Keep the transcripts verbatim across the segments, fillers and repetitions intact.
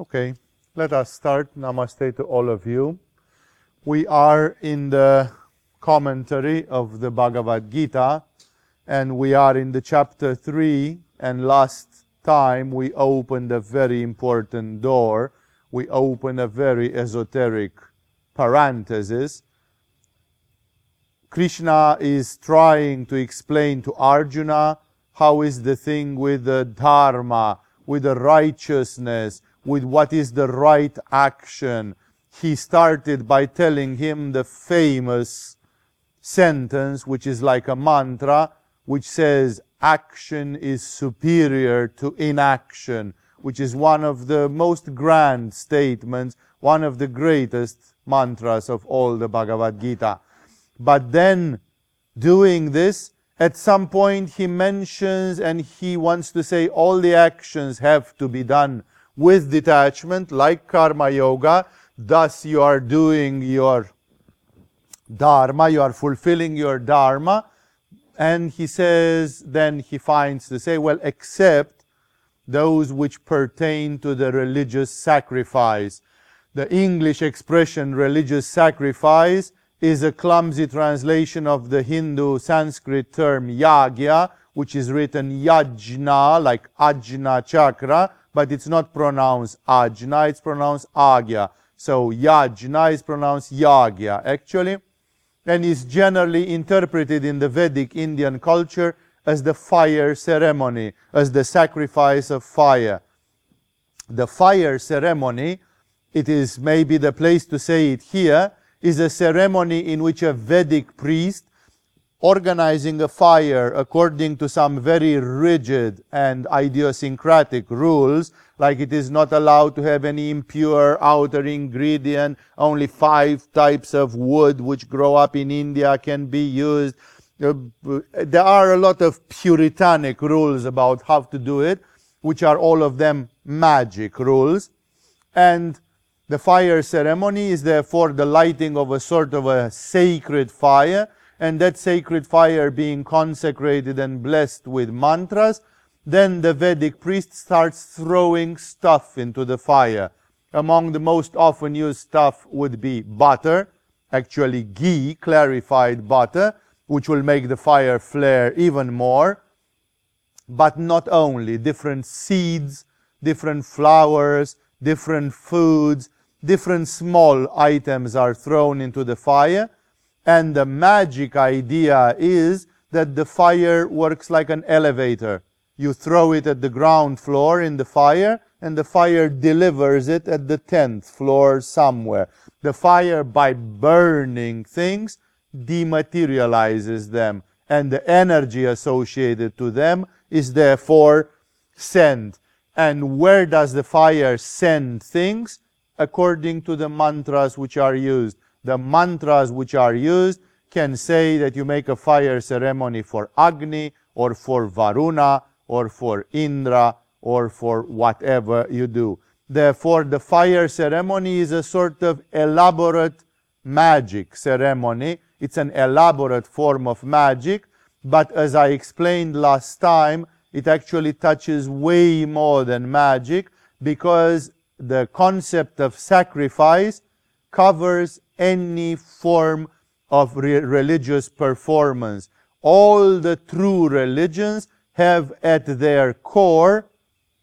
Okay, let us start. Namaste to all of you. We are in the commentary of the Bhagavad Gita, and we are in the chapter three, and last time we opened a very important door. We opened a very esoteric parenthesis. Krishna is trying to explain to Arjuna how is the thing with the Dharma, with the righteousness, with what is the right action. He started by telling him the famous sentence, which is like a mantra, which says, action is superior to inaction, which is one of the most grand statements, one of the greatest mantras of all the Bhagavad Gita. But then, doing this, at some point he mentions and he wants to say all the actions have to be done with detachment, like Karma Yoga. Thus you are doing your Dharma, you are fulfilling your Dharma. And he says, then he finds to say, well, except those which pertain to the religious sacrifice. The English expression religious sacrifice is a clumsy translation of the Hindu Sanskrit term yagya, which is written yajna, like ajna chakra, but it's not pronounced ajna, it's pronounced agya. So yajna is pronounced yagya, actually, and is generally interpreted in the Vedic Indian culture as the fire ceremony, as the sacrifice of fire. The fire ceremony, it is maybe the place to say it here, is a ceremony in which a Vedic priest, organizing a fire according to some very rigid and idiosyncratic rules, like it is not allowed to have any impure outer ingredient, only five types of wood which grow up in India can be used. There are a lot of puritanic rules about how to do it, which are all of them magic rules. And the fire ceremony is therefore the lighting of a sort of a sacred fire, and that sacred fire being consecrated and blessed with mantras, then the Vedic priest starts throwing stuff into the fire. Among the most often used stuff would be butter, actually ghee, clarified butter, which will make the fire flare even more. But not only, different seeds, different flowers, different foods, different small items are thrown into the fire. And the magic idea is that the fire works like an elevator. You throw it at the ground floor in the fire, and the fire delivers it at the tenth floor somewhere. The fire, by burning things, dematerializes them, and the energy associated to them is therefore sent. And where does the fire send things? According to the mantras which are used. The mantras which are used can say that you make a fire ceremony for Agni, or for Varuna, or for Indra, or for whatever you do. Therefore, the fire ceremony is a sort of elaborate magic ceremony. It's an elaborate form of magic, but as I explained last time, it actually touches way more than magic, because the concept of sacrifice covers any form of re- religious performance. All the true religions have at their core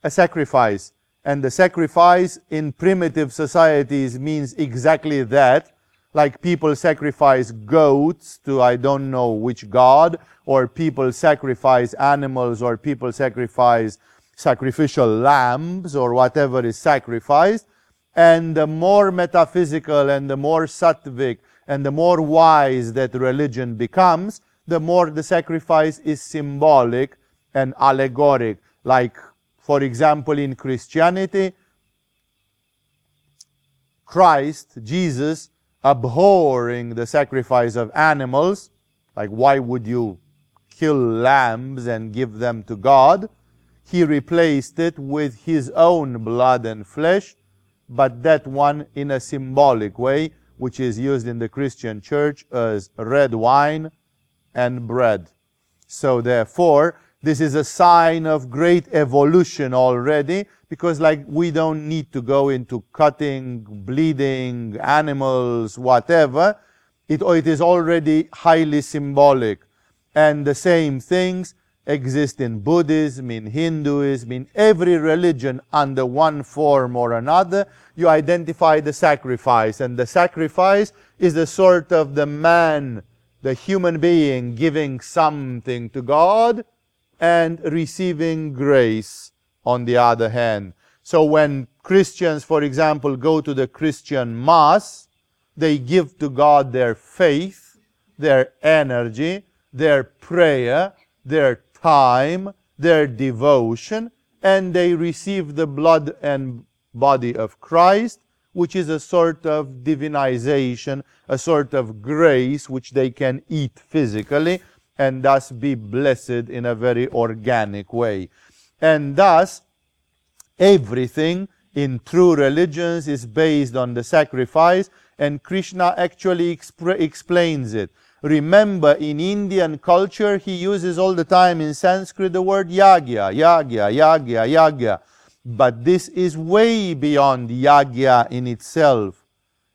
a sacrifice. And the sacrifice in primitive societies means exactly that. Like people sacrifice goats to I don't know which god, or people sacrifice animals, or people sacrifice sacrificial lambs, or whatever is sacrificed. And the more metaphysical and the more sattvic and the more wise that religion becomes, the more the sacrifice is symbolic and allegoric. Like, for example, in Christianity, Christ, Jesus, abhorring the sacrifice of animals, like why would you kill lambs and give them to God? He replaced it with his own blood and flesh, but that one in a symbolic way, which is used in the Christian church as red wine and bread. So therefore, This is a sign of great evolution already, because like we don't need to go into cutting, bleeding, animals, whatever. It, it is already highly symbolic. And the same things exist in Buddhism, in Hinduism, in every religion under one form or another. You identify the sacrifice, and the sacrifice is the sort of the man, the human being giving something to God and receiving grace on the other hand. So when Christians, for example, go to the Christian Mass, they give to God their faith, their energy, their prayer, their time, their devotion, and they receive the blood and body of Christ, which is a sort of divinization, a sort of grace which they can eat physically and thus be blessed in a very organic way. And thus, everything in true religions is based on the sacrifice, and Krishna actually expre- explains it. Remember, in Indian culture, he uses all the time in Sanskrit the word yagya, yagya, yagya, yagya. But this is way beyond yagya in itself.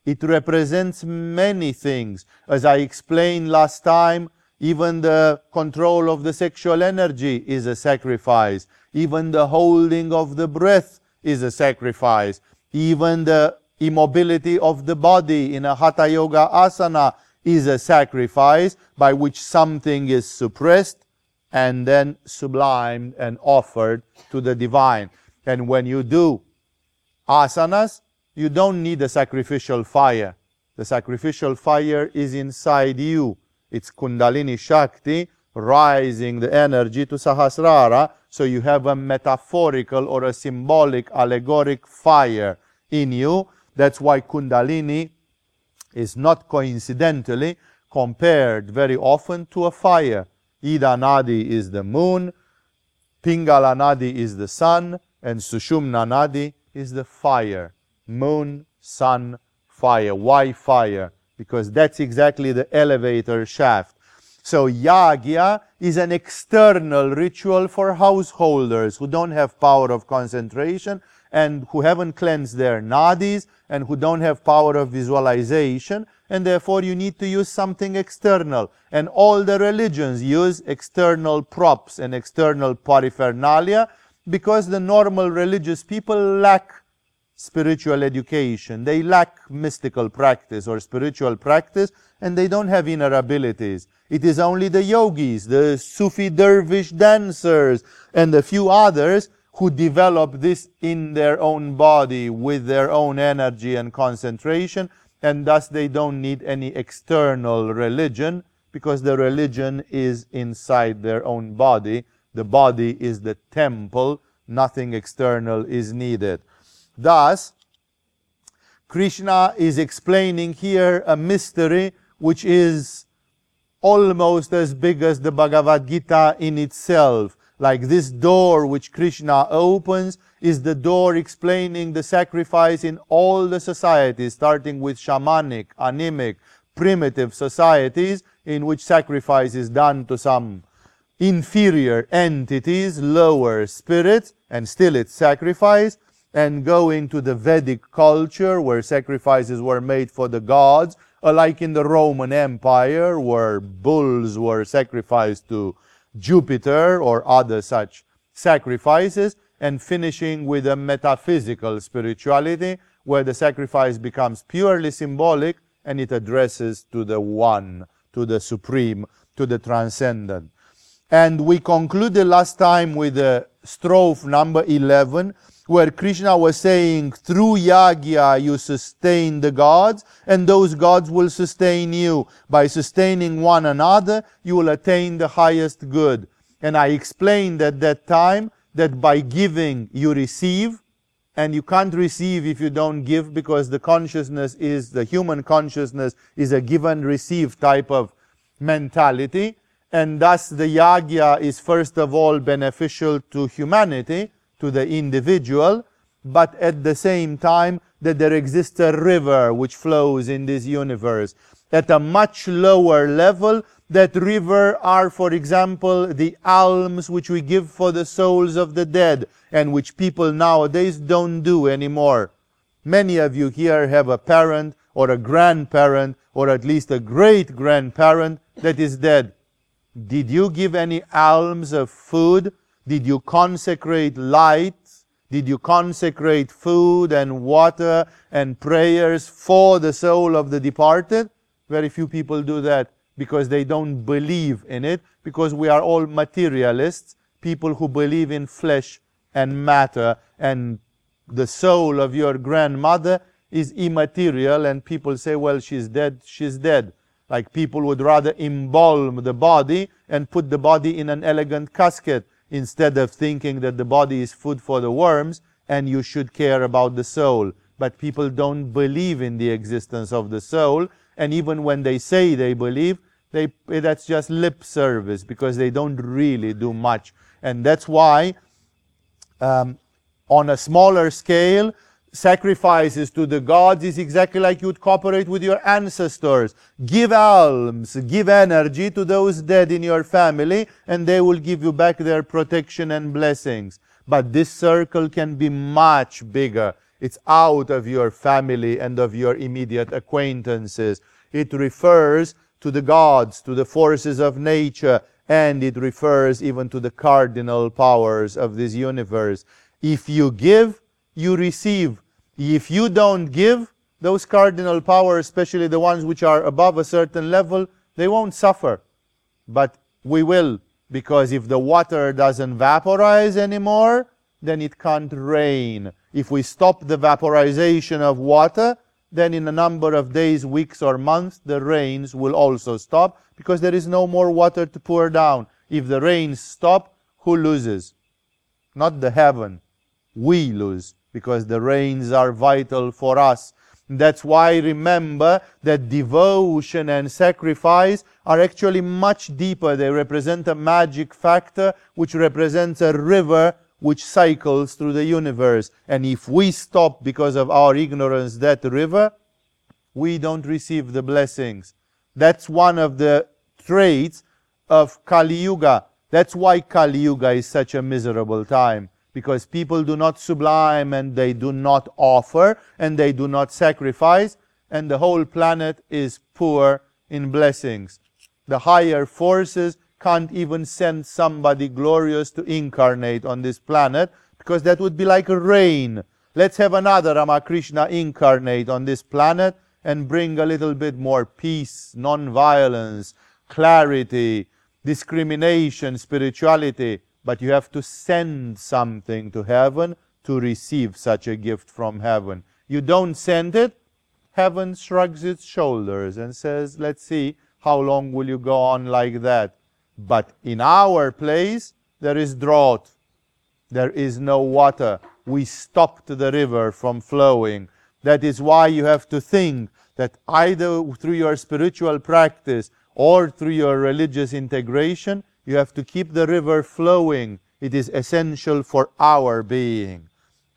It represents many things. As I explained last time, even the control of the sexual energy is a sacrifice. Even the holding of the breath is a sacrifice. Even the immobility of the body in a hatha yoga asana is a sacrifice, by which something is suppressed and then sublimed and offered to the divine. And when you do asanas, you don't need a sacrificial fire. The sacrificial fire is inside you. It's Kundalini Shakti rising the energy to Sahasrara, so you have a metaphorical or a symbolic, allegoric fire in you. That's why Kundalini is not coincidentally compared very often to a fire. Ida Nadi is the moon, Pingala Nadi is the sun, and Sushumna Nadi is the fire. Moon, sun, fire. Why fire? Because that's exactly the elevator shaft. So yagya is an external ritual for householders who don't have power of concentration and who haven't cleansed their nadis and who don't have power of visualization, and therefore you need to use something external. And all the religions use external props and external paraphernalia, because the normal religious people lack spiritual education. They lack mystical practice or spiritual practice, and they don't have inner abilities. It is only the yogis, the Sufi dervish dancers, and a few others who develop this in their own body with their own energy and concentration, and thus they don't need any external religion, because the religion is inside their own body. The body is the temple. Nothing external is needed. Thus, Krishna is explaining here a mystery which is almost as big as the Bhagavad Gita in itself. Like this door which Krishna opens is the door explaining the sacrifice in all the societies, starting with shamanic, animic, primitive societies, in which sacrifice is done to some inferior entities, lower spirits, and still it's sacrifice. And going to the Vedic culture, where sacrifices were made for the gods, like in the Roman Empire, where bulls were sacrificed to Jupiter or other such sacrifices, and finishing with a metaphysical spirituality, where the sacrifice becomes purely symbolic and it addresses to the One, to the Supreme, to the Transcendent. And we concluded last time with uh, strophe number eleven, where Krishna was saying, through yagya you sustain the gods, and those gods will sustain you. By sustaining one another, you will attain the highest good. And I explained at that time that by giving you receive, and you can't receive if you don't give, because the consciousness is, the human consciousness is a give and receive type of mentality, and thus the yagya is first of all beneficial to humanity, to the individual, but at the same time that there exists a river which flows in this universe. At a much lower level, that river are, for example, the alms which we give for the souls of the dead, and which people nowadays don't do anymore. Many of you here have a parent or a grandparent, or at least a great-grandparent that is dead. Did you give any alms of food? Did you consecrate light? Did you consecrate food and water and prayers for the soul of the departed? Very few people do that, because they don't believe in it, because we are all materialists, people who believe in flesh and matter, and the soul of your grandmother is immaterial, and people say, well, she's dead, she's dead. Like people would rather embalm the body and put the body in an elegant casket, instead of thinking that the body is food for the worms and you should care about the soul. But people don't believe in the existence of the soul, and even when they say they believe, they that's just lip service, because they don't really do much. And that's why, um, on a smaller scale, sacrifices to the gods is exactly like you would cooperate with your ancestors. Give alms, give energy to those dead in your family, and they will give you back their protection and blessings. But this circle can be much bigger. It's out of your family and of your immediate acquaintances. It refers to the gods, to the forces of nature, and it refers even to the cardinal powers of this universe. If you give, you receive. If you don't give, those cardinal powers, especially the ones which are above a certain level, they won't suffer. But we will, because if the water doesn't vaporize anymore, then it can't rain. If we stop the vaporization of water, then in a number of days, weeks or months, the rains will also stop, because there is no more water to pour down. If the rains stop, who loses? Not the heaven. We lose, because the rains are vital for us. That's why remember that devotion and sacrifice are actually much deeper. They represent a magic factor which represents a river which cycles through the universe. And if we stop because of our ignorance that river, we don't receive the blessings. That's one of the traits of Kali Yuga. That's why Kali Yuga is such a miserable time, because people do not sublime, and they do not offer, and they do not sacrifice, and the whole planet is poor in blessings. The higher forces can't even send somebody glorious to incarnate on this planet, because that would be like rain. Let's have another Ramakrishna incarnate on this planet and bring a little bit more peace, non-violence, clarity, discrimination, spirituality. But you have to send something to heaven to receive such a gift from heaven. You don't send it, heaven shrugs its shoulders and says, let's see how long will you go on like that. But in our place, there is drought. There is no water. We stopped the river from flowing. That is why you have to think that either through your spiritual practice or through your religious integration, you have to keep the river flowing. It is essential for our being.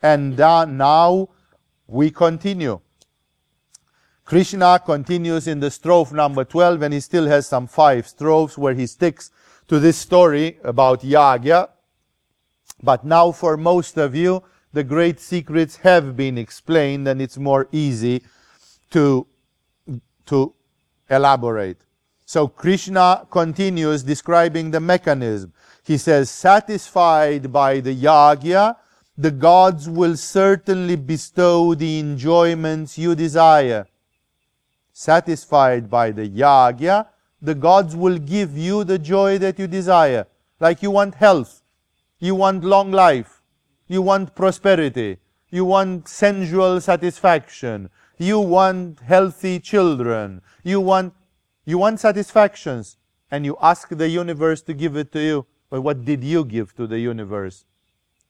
And uh, now we continue. Krishna continues in the strophe number twelve, and he still has some five strophes where he sticks to this story about yajna. But now for most of you, the great secrets have been explained, and it's more easy to, to elaborate. So Krishna continues describing the mechanism. He says, satisfied by the yajna, the gods will certainly bestow the enjoyments you desire. Satisfied by the yajna, the gods will give you the joy that you desire. Like you want health, you want long life, you want prosperity, you want sensual satisfaction, you want healthy children, you want You want satisfactions, and you ask the universe to give it to you. But what did you give to the universe?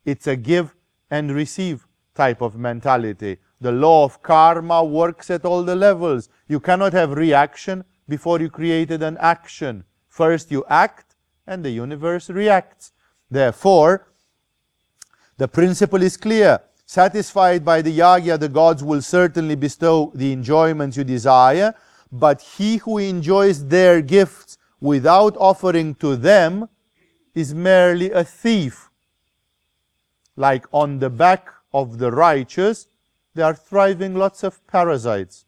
It's a give and receive type of mentality. The law of karma works at all the levels. You cannot have reaction before you created an action. First you act, and the universe reacts. Therefore, the principle is clear. Satisfied by the yajna, the gods will certainly bestow the enjoyments you desire, but he who enjoys their gifts without offering to them is merely a thief. Like on the back of the righteous, there are thriving lots of parasites.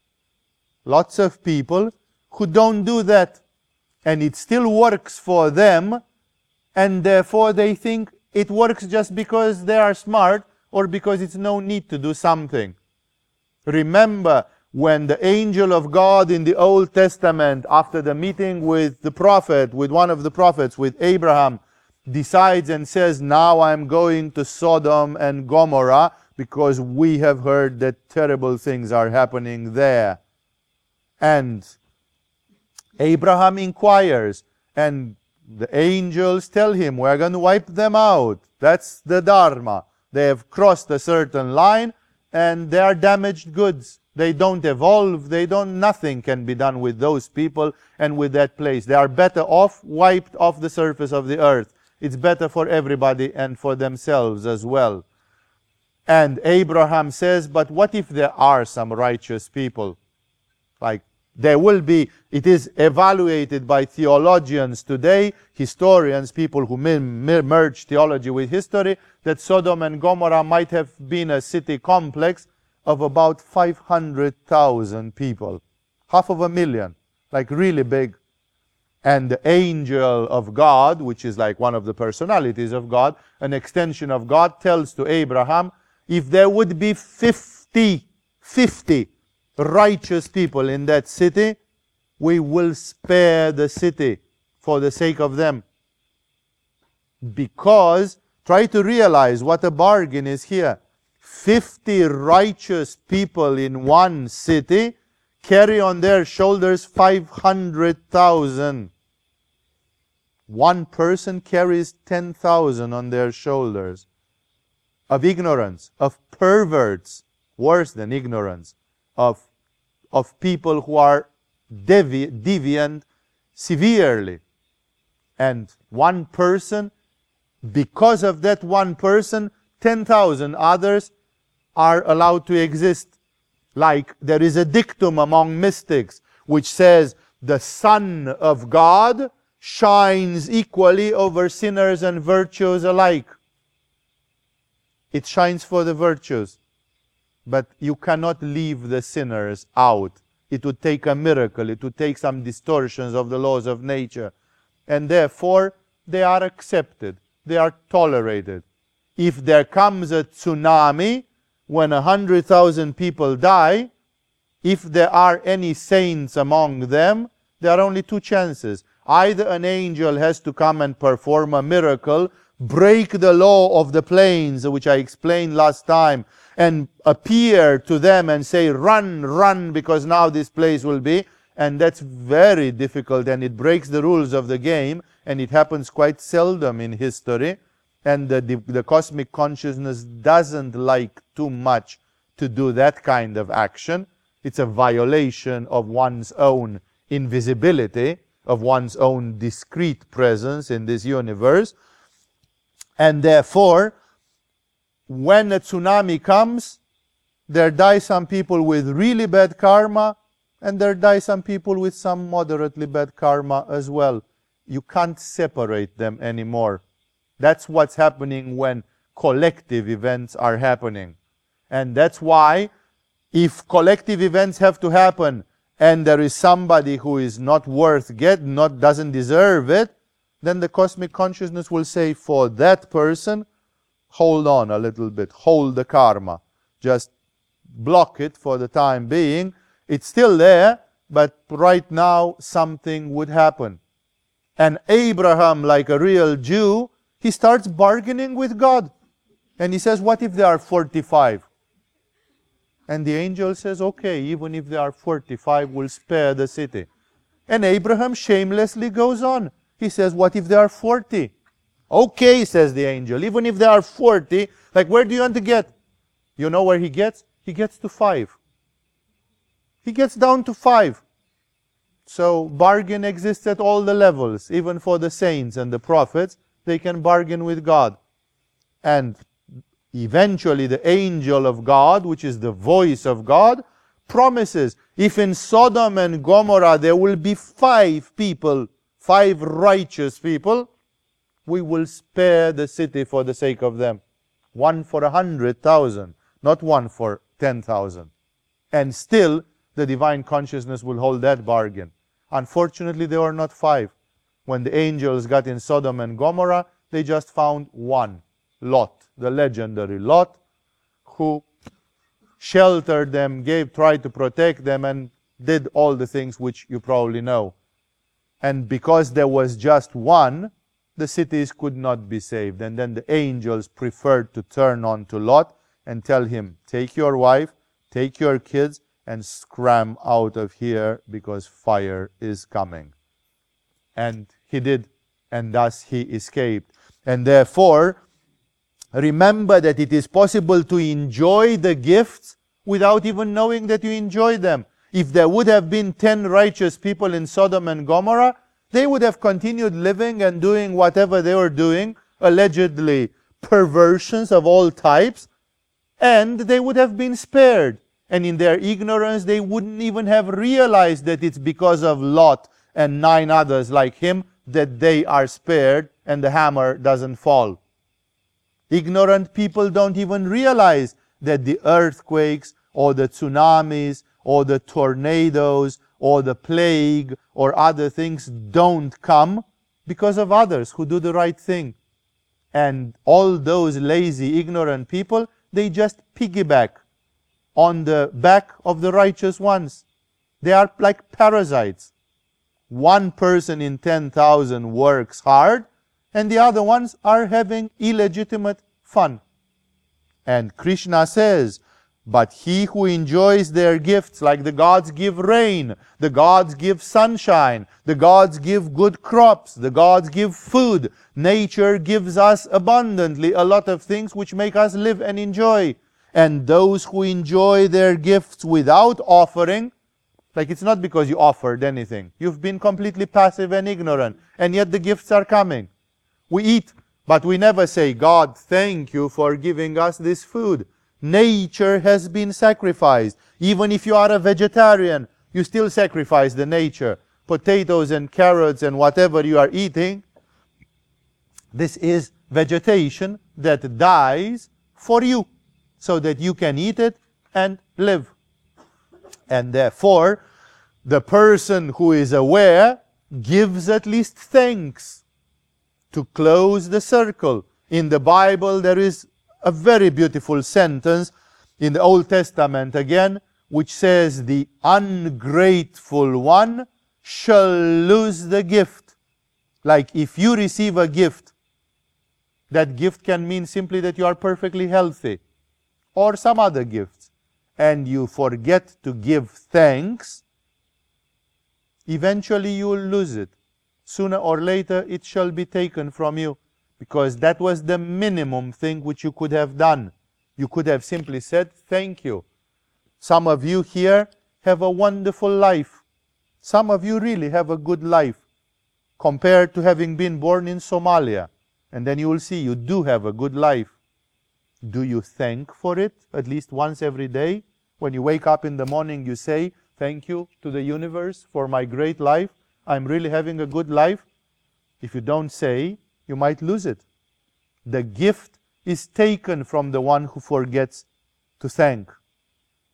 Lots of people who don't do that, and it still works for them, and therefore they think it works just because they are smart or because it's no need to do something. Remember, when the angel of God in the Old Testament, after the meeting with the prophet, with one of the prophets, with Abraham, decides and says, now I'm going to Sodom and Gomorrah because we have heard that terrible things are happening there. And Abraham inquires, and the angels tell him, we're going to wipe them out. That's the Dharma. They have crossed a certain line, and they are damaged goods. They don't evolve, they don't, nothing can be done with those people and with that place. They are better off, wiped off the surface of the earth. It's better for everybody and for themselves as well. And Abraham says, but what if there are some righteous people? Like, there will be, it is evaluated by theologians today, historians, people who merge theology with history, that Sodom and Gomorrah might have been a city complex of about five hundred thousand people, half of a million, like really big. And the angel of God, which is like one of the personalities of God, an extension of God, tells to Abraham, if there would be fifty, fifty righteous people in that city, we will spare the city for the sake of them. Because, try to realize what a bargain is here. fifty righteous people in one city carry on their shoulders five hundred thousand. One person carries ten thousand on their shoulders. Of ignorance, of perverts, worse than ignorance, of, of people who are devi- deviant severely. And one person, because of that one person, ten thousand others are allowed to exist. Like there is a dictum among mystics which says the Son of God shines equally over sinners and virtues alike. It shines for the virtues, but you cannot leave the sinners out. It would take a miracle. It would take some distortions of the laws of nature. And therefore, they are accepted. They are tolerated. If there comes a tsunami, when a hundred thousand people die, if there are any saints among them, there are only two chances. Either an angel has to come and perform a miracle, break the law of the plains, which I explained last time, and appear to them and say, run, run, because now this place will be. And that's very difficult, and it breaks the rules of the game, and it happens quite seldom in history. And the, the, the cosmic consciousness doesn't like too much to do that kind of action. It's a violation of one's own invisibility, of one's own discrete presence in this universe. And therefore, when a tsunami comes, there die some people with really bad karma, and there die some people with some moderately bad karma as well. You can't separate them anymore. That's what's happening when collective events are happening. And that's why, if collective events have to happen and there is somebody who is not worth get, not doesn't deserve it, then the cosmic consciousness will say, for that person, hold on a little bit, hold the karma. Just block it for the time being. It's still there, but right now something would happen. And Abraham, like a real Jew, he starts bargaining with God. And he says, what if there are forty-five? And the angel says, okay, even if there are forty-five, we'll spare the city. And Abraham shamelessly goes on. He says, what if there are forty? Okay, says the angel, even if there are forty, like, where do you want to get? You know where he gets? He gets to five. He gets down to five. So bargain exists at all the levels, even for the saints and the prophets. They can bargain with God. And eventually the angel of God, which is the voice of God, promises, if in Sodom and Gomorrah there will be five people, five righteous people, we will spare the city for the sake of them. One for a hundred thousand, not one for ten thousand. And still, the divine consciousness will hold that bargain. Unfortunately, there were not five. When the angels got in Sodom and Gomorrah, they just found one, Lot, the legendary Lot, who sheltered them, gave, tried to protect them, and did all the things which you probably know. And because there was just one, the cities could not be saved. And then the angels preferred to turn on to Lot and tell him, take your wife, take your kids, and scram out of here, because fire is coming. And he did, and thus he escaped. And therefore, remember that it is possible to enjoy the gifts without even knowing that you enjoy them. If there would have been ten righteous people in Sodom and Gomorrah, they would have continued living and doing whatever they were doing, allegedly perversions of all types, and they would have been spared. And in their ignorance, they wouldn't even have realized that it's because of Lot and nine others like him that they are spared and the hammer doesn't fall. Ignorant people don't even realize that the earthquakes or the tsunamis or the tornadoes or the plague or other things don't come because of others who do the right thing. And all those lazy, ignorant people, they just piggyback on the back of the righteous ones. They are like parasites. One person in ten thousand works hard, and the other ones are having illegitimate fun. And Krishna says, but he who enjoys their gifts, like the gods give rain, the gods give sunshine, the gods give good crops, the gods give food, nature gives us abundantly a lot of things which make us live and enjoy. And those who enjoy their gifts without offering, like it's not because you offered anything. You've been completely passive and ignorant, and yet the gifts are coming. We eat, but we never say, God, thank you for giving us this food. Nature has been sacrificed. Even if you are a vegetarian, you still sacrifice the nature. Potatoes and carrots and whatever you are eating, this is vegetation that dies for you, so that you can eat it and live. And therefore, the person who is aware gives at least thanks to close the circle. In the Bible, there is a very beautiful sentence in the Old Testament again, which says, the ungrateful one shall lose the gift. Like if you receive a gift, that gift can mean simply that you are perfectly healthy, or some other gifts, and you forget to give thanks, eventually you will lose it. Sooner or later it shall be taken from you, because that was the minimum thing which you could have done. You could have simply said, thank you. Some of you here have a wonderful life. Some of you really have a good life, compared to having been born in Somalia. And then you will see you do have a good life. Do you thank for it at least once every day? When you wake up in the morning, you say, thank you to the universe for my great life. I'm really having a good life. If you don't say, you might lose it. The gift is taken from the one who forgets to thank,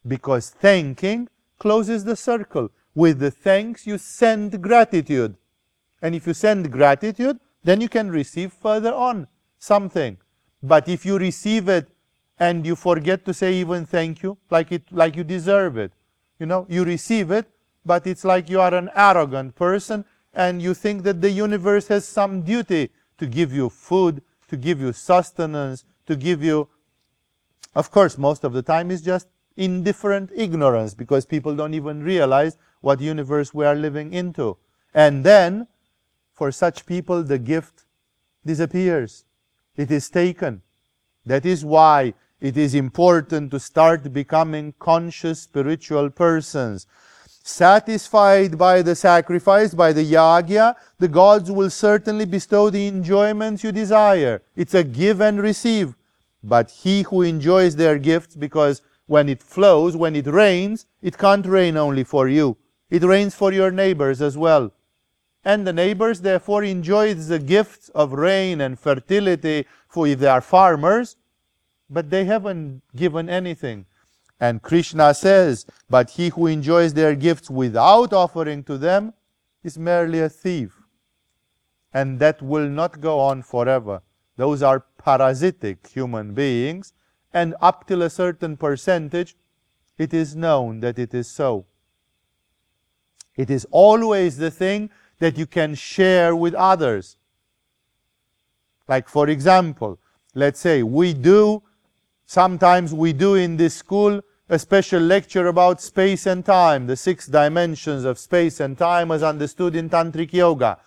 because thanking closes the circle. With the thanks, you send gratitude. And if you send gratitude, then you can receive further on something. But if you receive it and you forget to say even thank you, like it, like you deserve it, you know, you receive it, but it's like you are an arrogant person and you think that the universe has some duty to give you food, to give you sustenance, to give you... Of course, most of the time it's just indifferent ignorance, because people don't even realize what universe we are living into. And then, for such people, the gift disappears. It is taken. That is why it is important to start becoming conscious spiritual persons. Satisfied by the sacrifice, by the yajna, the gods will certainly bestow the enjoyments you desire. It's a give and receive. But he who enjoys their gifts, because when it flows, when it rains, it can't rain only for you. It rains for your neighbors as well. and the neighbors therefore enjoy the gifts of rain and fertility, for if they are farmers, but they haven't given anything. And Krishna says, but he who enjoys their gifts without offering to them is merely a thief. And that will not go on forever. Those are parasitic human beings, and up till a certain percentage, it is known that it is so. It is always the thing that you can share with others. Like, for example, let's say we do, sometimes we do in this school, a special lecture about space and time, the six dimensions of space and time as understood in Tantric Yoga,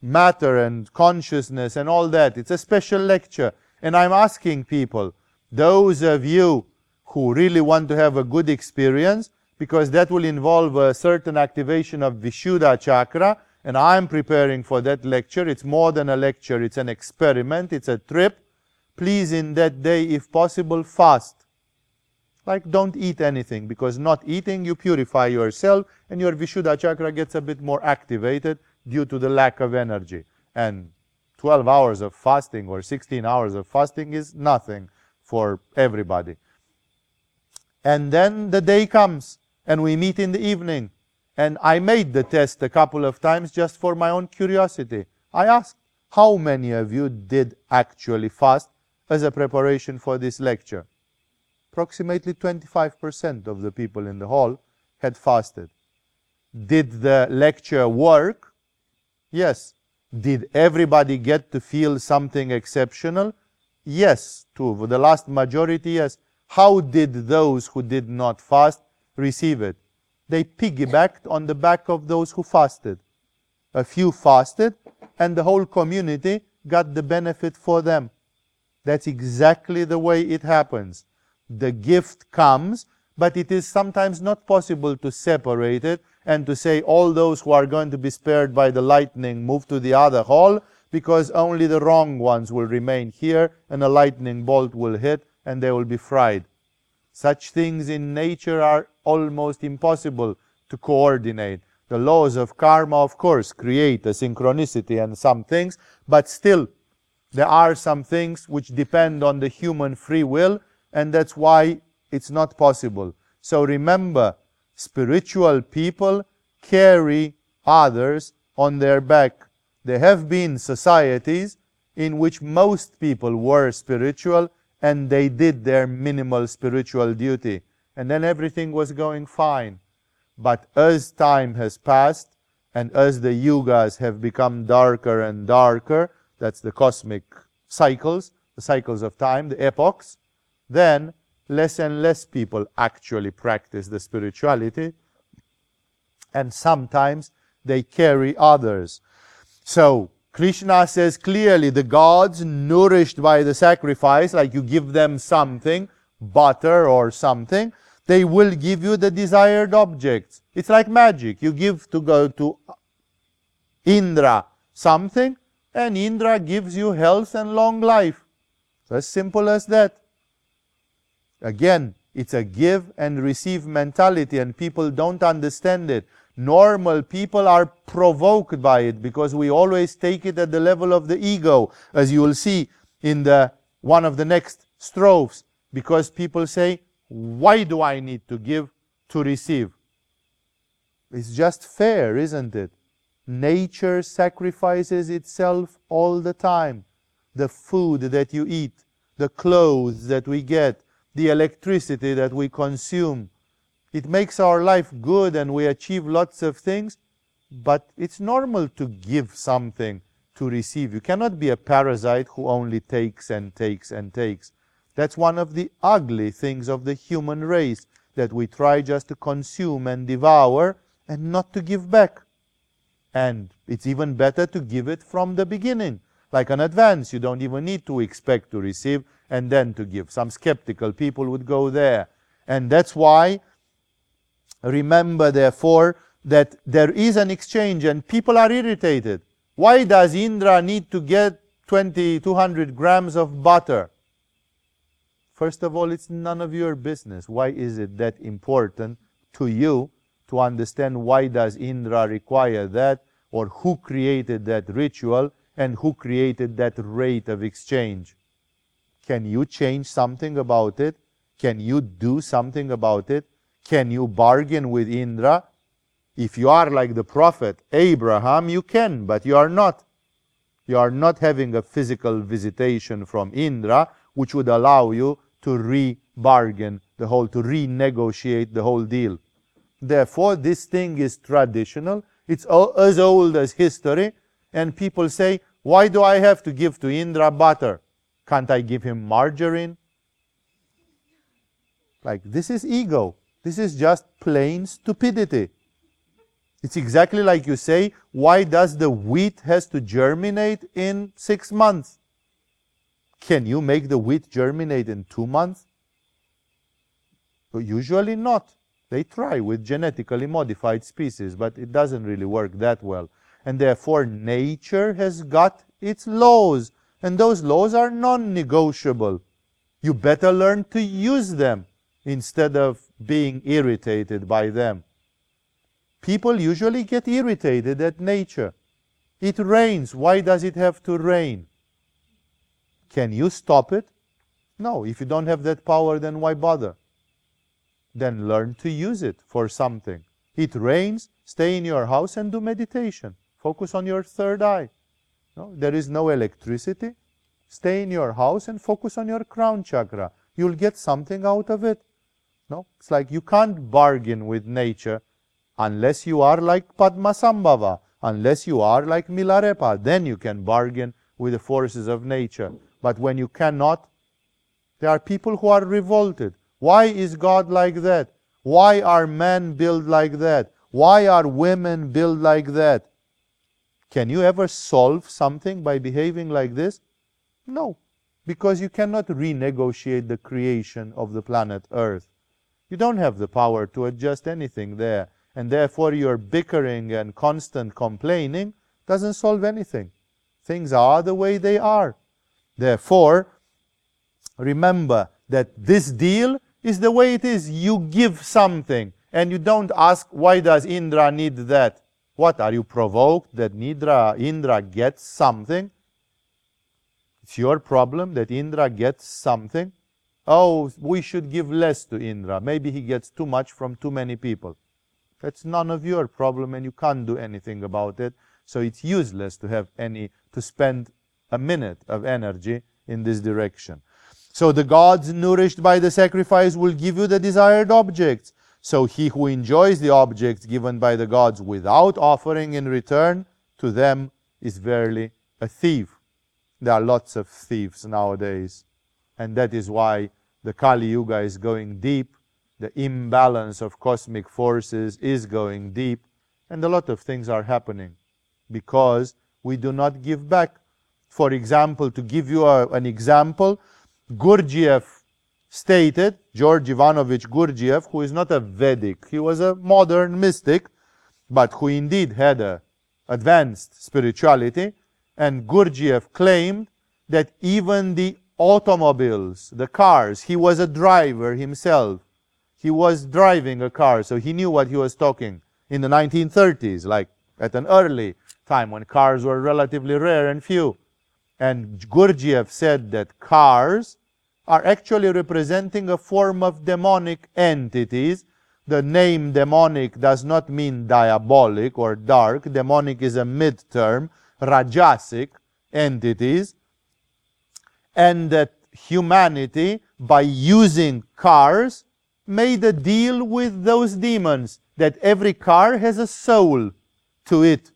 matter and consciousness and all that. It's a special lecture. And I'm asking people, those of you who really want to have a good experience, because that will involve a certain activation of Vishuddha chakra, and I'm preparing for that lecture. It's more than a lecture, it's an experiment, it's a trip. Please, in that day, if possible, fast. Like, don't eat anything, because not eating, you purify yourself, and your Vishuddha chakra gets a bit more activated due to the lack of energy. And twelve hours of fasting or sixteen hours of fasting is nothing for everybody. And then the day comes, and we meet in the evening. And I made the test a couple of times just for my own curiosity. I asked, how many of you did actually fast as a preparation for this lecture? Approximately twenty-five percent of the people in the hall had fasted. Did the lecture work? Yes. Did everybody get to feel something exceptional? Yes, to the last majority, yes. How did those who did not fast receive it? They piggybacked on the back of those who fasted. A few fasted, and the whole community got the benefit for them. That's exactly the way it happens. The gift comes, but it is sometimes not possible to separate it and to say all those who are going to be spared by the lightning move to the other hall, because only the wrong ones will remain here, and a lightning bolt will hit, and they will be fried. Such things in nature are almost impossible to coordinate. The laws of karma, of course, create a synchronicity and some things, but still, there are some things which depend on the human free will, and that's why it's not possible. So remember, spiritual people carry others on their back. There have been societies in which most people were spiritual, and they did their minimal spiritual duty. And then everything was going fine. But as time has passed, and as the yugas have become darker and darker, that's the cosmic cycles, the cycles of time, the epochs, then less and less people actually practice the spirituality, and sometimes they carry others. So, Krishna says clearly, the gods nourished by the sacrifice, like you give them something, butter or something, they will give you the desired objects. It's like magic. You give to go to Indra something, and Indra gives you health and long life. It's as simple as that. Again, it's a give and receive mentality, and people don't understand it. Normal people are provoked by it, because we always take it at the level of the ego, as you will see in the one of the next strophes, because people say, why do I need to give to receive? It's just fair, isn't it? Nature sacrifices itself all the time. The food that you eat, the clothes that we get, the electricity that we consume. It makes our life good and we achieve lots of things, but it's normal to give something to receive. You cannot be a parasite who only takes and takes and takes. That's one of the ugly things of the human race, that we try just to consume and devour and not to give back. And it's even better to give it from the beginning, like an advance. You don't even need to expect to receive and then to give. Some skeptical people would go there. And that's why, remember, therefore, that there is an exchange and people are irritated. Why does Indra need to get twenty, two hundred grams of butter? First of all, it's none of your business. Why is it that important to you to understand why does Indra require that, or who created that ritual and who created that rate of exchange. Can you change something about it? Can you do something about it? Can you bargain with Indra? If you are like the prophet Abraham, you can, but you are not. You are not having a physical visitation from Indra, which would allow you to re-bargain the whole, to renegotiate the whole deal. Therefore, this thing is traditional. It's as old as history. And people say, why do I have to give to Indra butter? Can't I give him margarine? Like, this is ego. This is just plain stupidity. It's exactly like you say, why does the wheat has to germinate in six months? Can you make the wheat germinate in two months? But usually not. They try with genetically modified species, but it doesn't really work that well. And therefore, nature has got its laws. And those laws are non-negotiable. You better learn to use them instead of being irritated by them. People usually get irritated at nature. It rains. Why does it have to rain? Can you stop it? No. If you don't have that power, then why bother? Then learn to use it for something. It rains. Stay in your house and do meditation. Focus on your third eye. No, there is no electricity. Stay in your house and focus on your crown chakra. You'll get something out of it. No, it's like you can't bargain with nature unless you are like Padmasambhava, unless you are like Milarepa. Then you can bargain with the forces of nature. But when you cannot, there are people who are revolted. Why is God like that? Why are men built like that? Why are women built like that? Can you ever solve something by behaving like this? No, because you cannot renegotiate the creation of the planet Earth. You don't have the power to adjust anything there, and therefore your bickering and constant complaining doesn't solve anything. Things are the way they are. Therefore, remember that this deal is the way it is. You give something. And you don't ask, why does Indra need that? What, are you provoked that Indra, Indra gets something? It's your problem that Indra gets something? Oh, we should give less to Indra. Maybe he gets too much from too many people. That's none of your problem and you can't do anything about it. So it's useless to have any, to spend a minute of energy in this direction. So the gods nourished by the sacrifice will give you the desired objects. So he who enjoys the objects given by the gods without offering in return to them is verily a thief. There are lots of thieves nowadays. And that is why the Kali Yuga is going deep. The imbalance of cosmic forces is going deep. And a lot of things are happening because we do not give back. For example, to give you a, an example, Gurdjieff stated, George Ivanovich Gurdjieff, who is not a Vedic, he was a modern mystic, but who indeed had an advanced spirituality, and Gurdjieff claimed that even the automobiles, the cars, he was a driver himself, he was driving a car, so he knew what he was talking in the nineteen thirties, like at an early time when cars were relatively rare and few. And Gurdjieff said that cars are actually representing a form of demonic entities. The name demonic does not mean diabolic or dark. Demonic is a mid-term, rajasic entities. And that humanity, by using cars, made a deal with those demons, that every car has a soul to it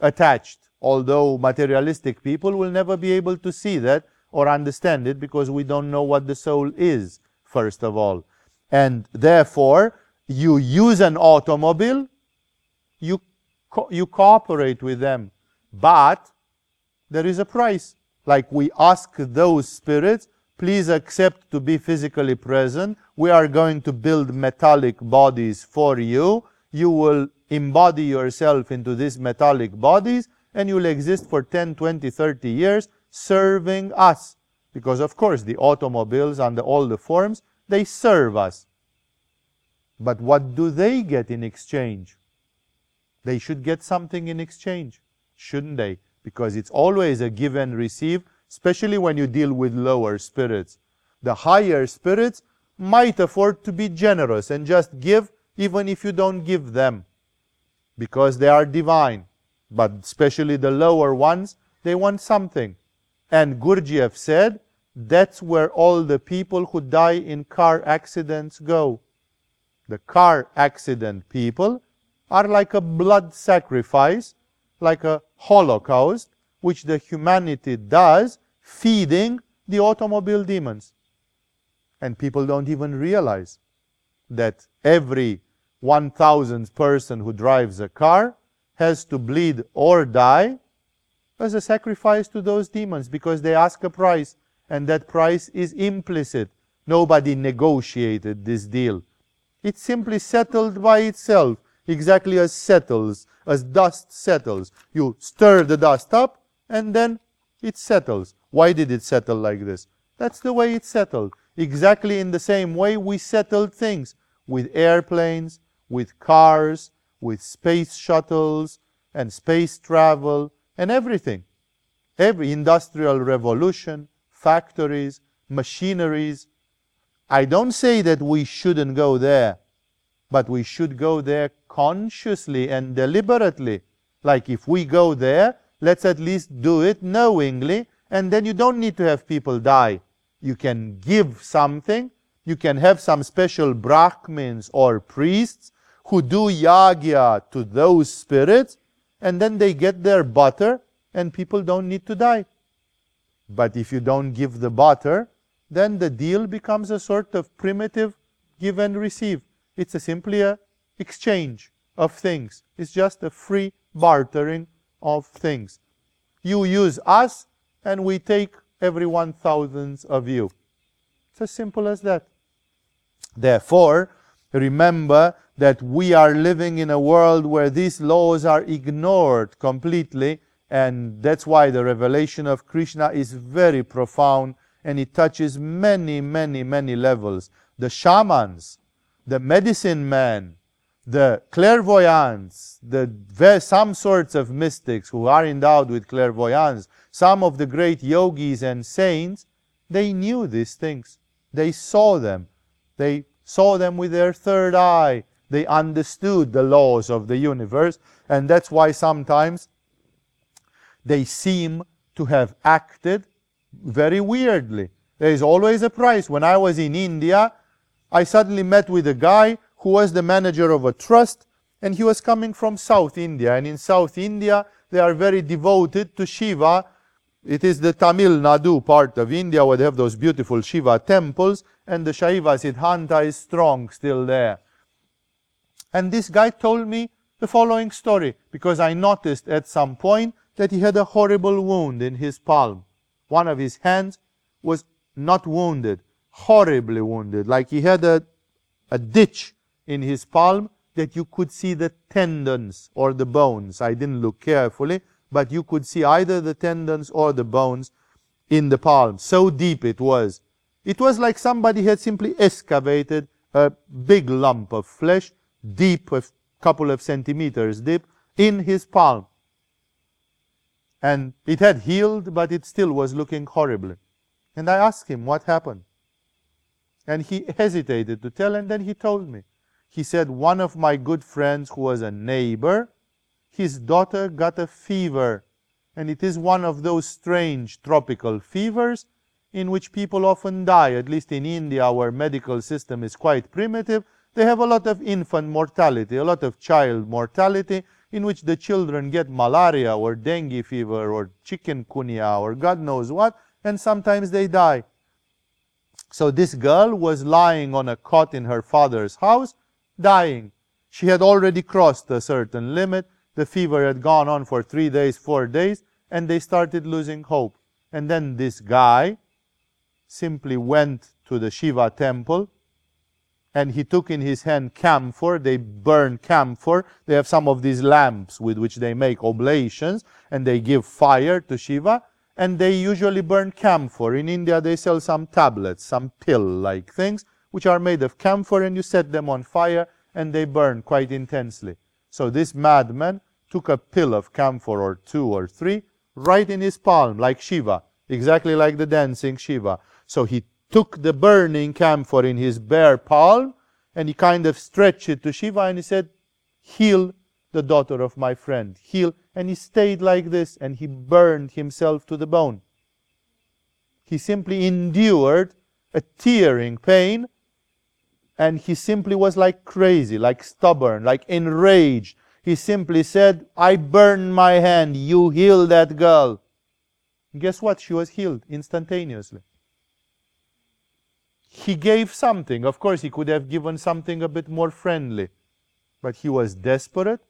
attached. Although materialistic people will never be able to see that, or understand it, because we don't know what the soul is, first of all. And therefore, you use an automobile, you, co- you cooperate with them, but there is a price. Like we ask those spirits, please accept to be physically present, we are going to build metallic bodies for you, you will embody yourself into these metallic bodies, and you'll exist for ten, twenty, thirty years, serving us, because of course the automobiles under all the forms, they serve us. But what do they get in exchange? They should get something in exchange, shouldn't they? Because it's always a give and receive, especially when you deal with lower spirits. The higher spirits might afford to be generous and just give, even if you don't give them, because they are divine. But especially the lower ones, they want something. And Gurdjieff said, that's where all the people who die in car accidents go. The car accident people are like a blood sacrifice, like a holocaust, which the humanity does, feeding the automobile demons. And people don't even realize that every one thousandth person who drives a car has to bleed or die as a sacrifice to those demons, because they ask a price, and that price is implicit. Nobody negotiated this deal. It's simply settled by itself, exactly as settles, as dust settles. You stir the dust up, and then it settles. Why did it settle like this? That's the way it settled. Exactly in the same way we settled things with airplanes, with cars, with space shuttles, and space travel, and everything. Every industrial revolution, factories, machineries. I don't say that we shouldn't go there, but we should go there consciously and deliberately. Like if we go there, let's at least do it knowingly, and then you don't need to have people die. You can give something, you can have some special brahmins or priests who do yagya to those spirits, and then they get their butter, and people don't need to die. But if you don't give the butter, then the deal becomes a sort of primitive give and receive. It's a simply an exchange of things. It's just a free bartering of things. You use us, and we take every one thousandth of you. It's as simple as that. Therefore, remember that we are living in a world where these laws are ignored completely, and that's why the revelation of Krishna is very profound, and it touches many, many, many levels. The shamans, the medicine men, the clairvoyants, the some sorts of mystics who are endowed with clairvoyance, some of the great yogis and saints, they knew these things. They saw them. They saw them with their third eye. They understood the laws of the universe, and that's why sometimes they seem to have acted very weirdly. There is always a price. When I was in India, I suddenly met with a guy who was the manager of a trust, and he was coming from South India. And in South India, they are very devoted to Shiva. It is the Tamil Nadu part of India where they have those beautiful Shiva temples, and the Shaiva Siddhanta is strong still there. And this guy told me the following story, because I noticed at some point that he had a horrible wound in his palm. One of his hands was not wounded, horribly wounded, like he had a, a ditch in his palm that you could see the tendons or the bones. I didn't look carefully, but you could see either the tendons or the bones in the palm. So deep it was. It was like somebody had simply excavated a big lump of flesh, deep, a couple of centimeters deep, in his palm. And it had healed, but it still was looking horribly. And I asked him what happened. And he hesitated to tell, and then he told me. He said, one of my good friends who was a neighbor, his daughter got a fever, and it is one of those strange tropical fevers in which people often die, at least in India, our medical system is quite primitive. They have a lot of infant mortality, a lot of child mortality, in which the children get malaria or dengue fever or chikungunya or God knows what, and sometimes they die. So this girl was lying on a cot in her father's house, dying. She had already crossed a certain limit. The fever had gone on for three days, four days, and they started losing hope. And then this guy simply went to the Shiva temple, and he took in his hand camphor. They burn camphor. They have some of these lamps with which they make oblations, and they give fire to Shiva, and they usually burn camphor. In India, they sell some tablets, some pill-like things, which are made of camphor, and you set them on fire, and they burn quite intensely. So this madman took a pill of camphor or two or three right in his palm, like Shiva, exactly like the dancing Shiva. So he took the burning camphor in his bare palm and he kind of stretched it to Shiva and he said, heal the daughter of my friend, heal. And he stayed like this and he burned himself to the bone. He simply endured a tearing pain and he simply was like crazy, like stubborn, like enraged. He simply said, I burn my hand, you heal that girl. And guess what? She was healed instantaneously. He gave something. Of course, he could have given something a bit more friendly. But he was desperate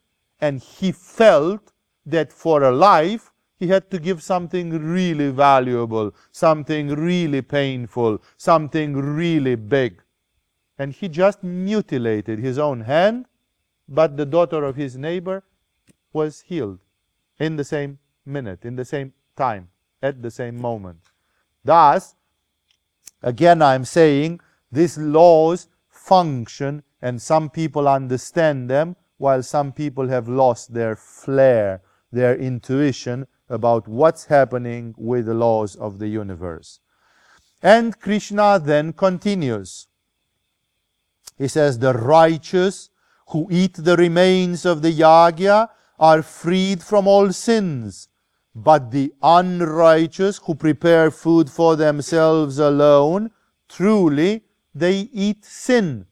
and he felt that for a life he had to give something really valuable, something really painful, something really big. And he just mutilated his own hand, but the daughter of his neighbor was healed in the same minute, in the same time, at the same moment. Thus, again I'm saying, these laws function and some people understand them, while some people have lost their flair, their intuition about what's happening with the laws of the universe. And Krishna then continues. He says, the righteous who eat the remains of the yajna are freed from all sins, but the unrighteous who prepare food for themselves alone, truly they eat sin.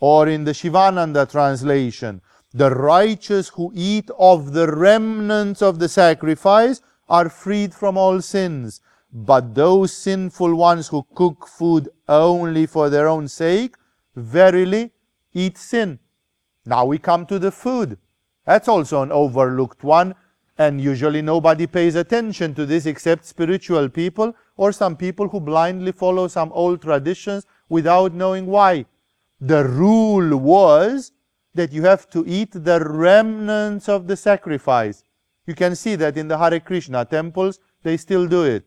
Or in the Shivananda translation, the righteous who eat of the remnants of the sacrifice are freed from all sins. But those sinful ones who cook food only for their own sake, verily eat sin. Now we come to the food. That's also an overlooked one. And usually nobody pays attention to this except spiritual people or some people who blindly follow some old traditions without knowing why. The rule was that you have to eat the remnants of the sacrifice. You can see that in the Hare Krishna temples, they still do it.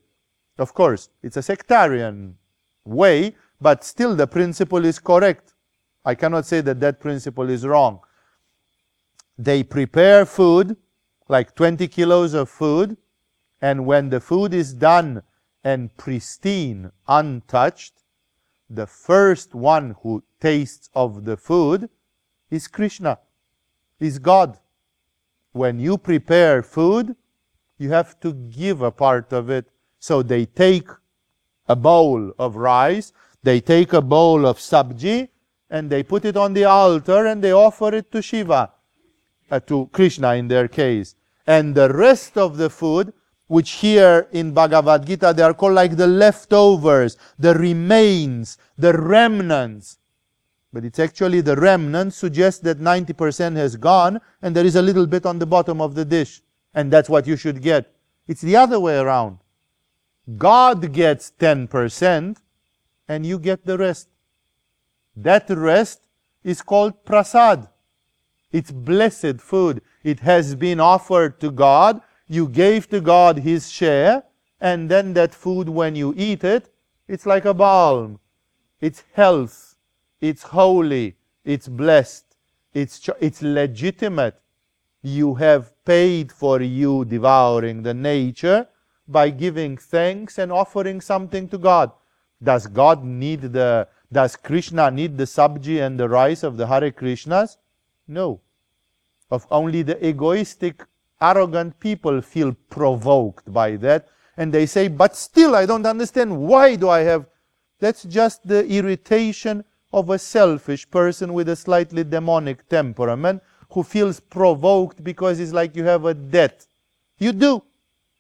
Of course, it's a sectarian way, but still the principle is correct. I cannot say that that principle is wrong. They prepare food, like twenty kilos of food, and when the food is done and pristine, untouched, the first one who tastes of the food is Krishna, is God. When you prepare food, you have to give a part of it. So they take a bowl of rice, they take a bowl of sabji, and they put it on the altar and they offer it to Shiva, uh, to Krishna in their case. And the rest of the food, which here in Bhagavad Gita, they are called like the leftovers, the remains, the remnants. But it's actually the remnants suggest that ninety percent has gone and there is a little bit on the bottom of the dish. And that's what you should get. It's the other way around. God gets ten percent and you get the rest. That rest is called prasad. It's blessed food. It has been offered to God. You gave to God His share, and then that food, when you eat it, it's like a balm. It's health. It's holy. It's blessed. It's ch- it's legitimate. You have paid for you devouring the nature by giving thanks and offering something to God. Does God need the, does Krishna need the sabji and the rice of the Hare Krishnas? No. Of only the egoistic, arrogant people feel provoked by that and they say, but still I don't understand, why do I have... That's just the irritation of a selfish person with a slightly demonic temperament who feels provoked because it's like you have a debt. You do.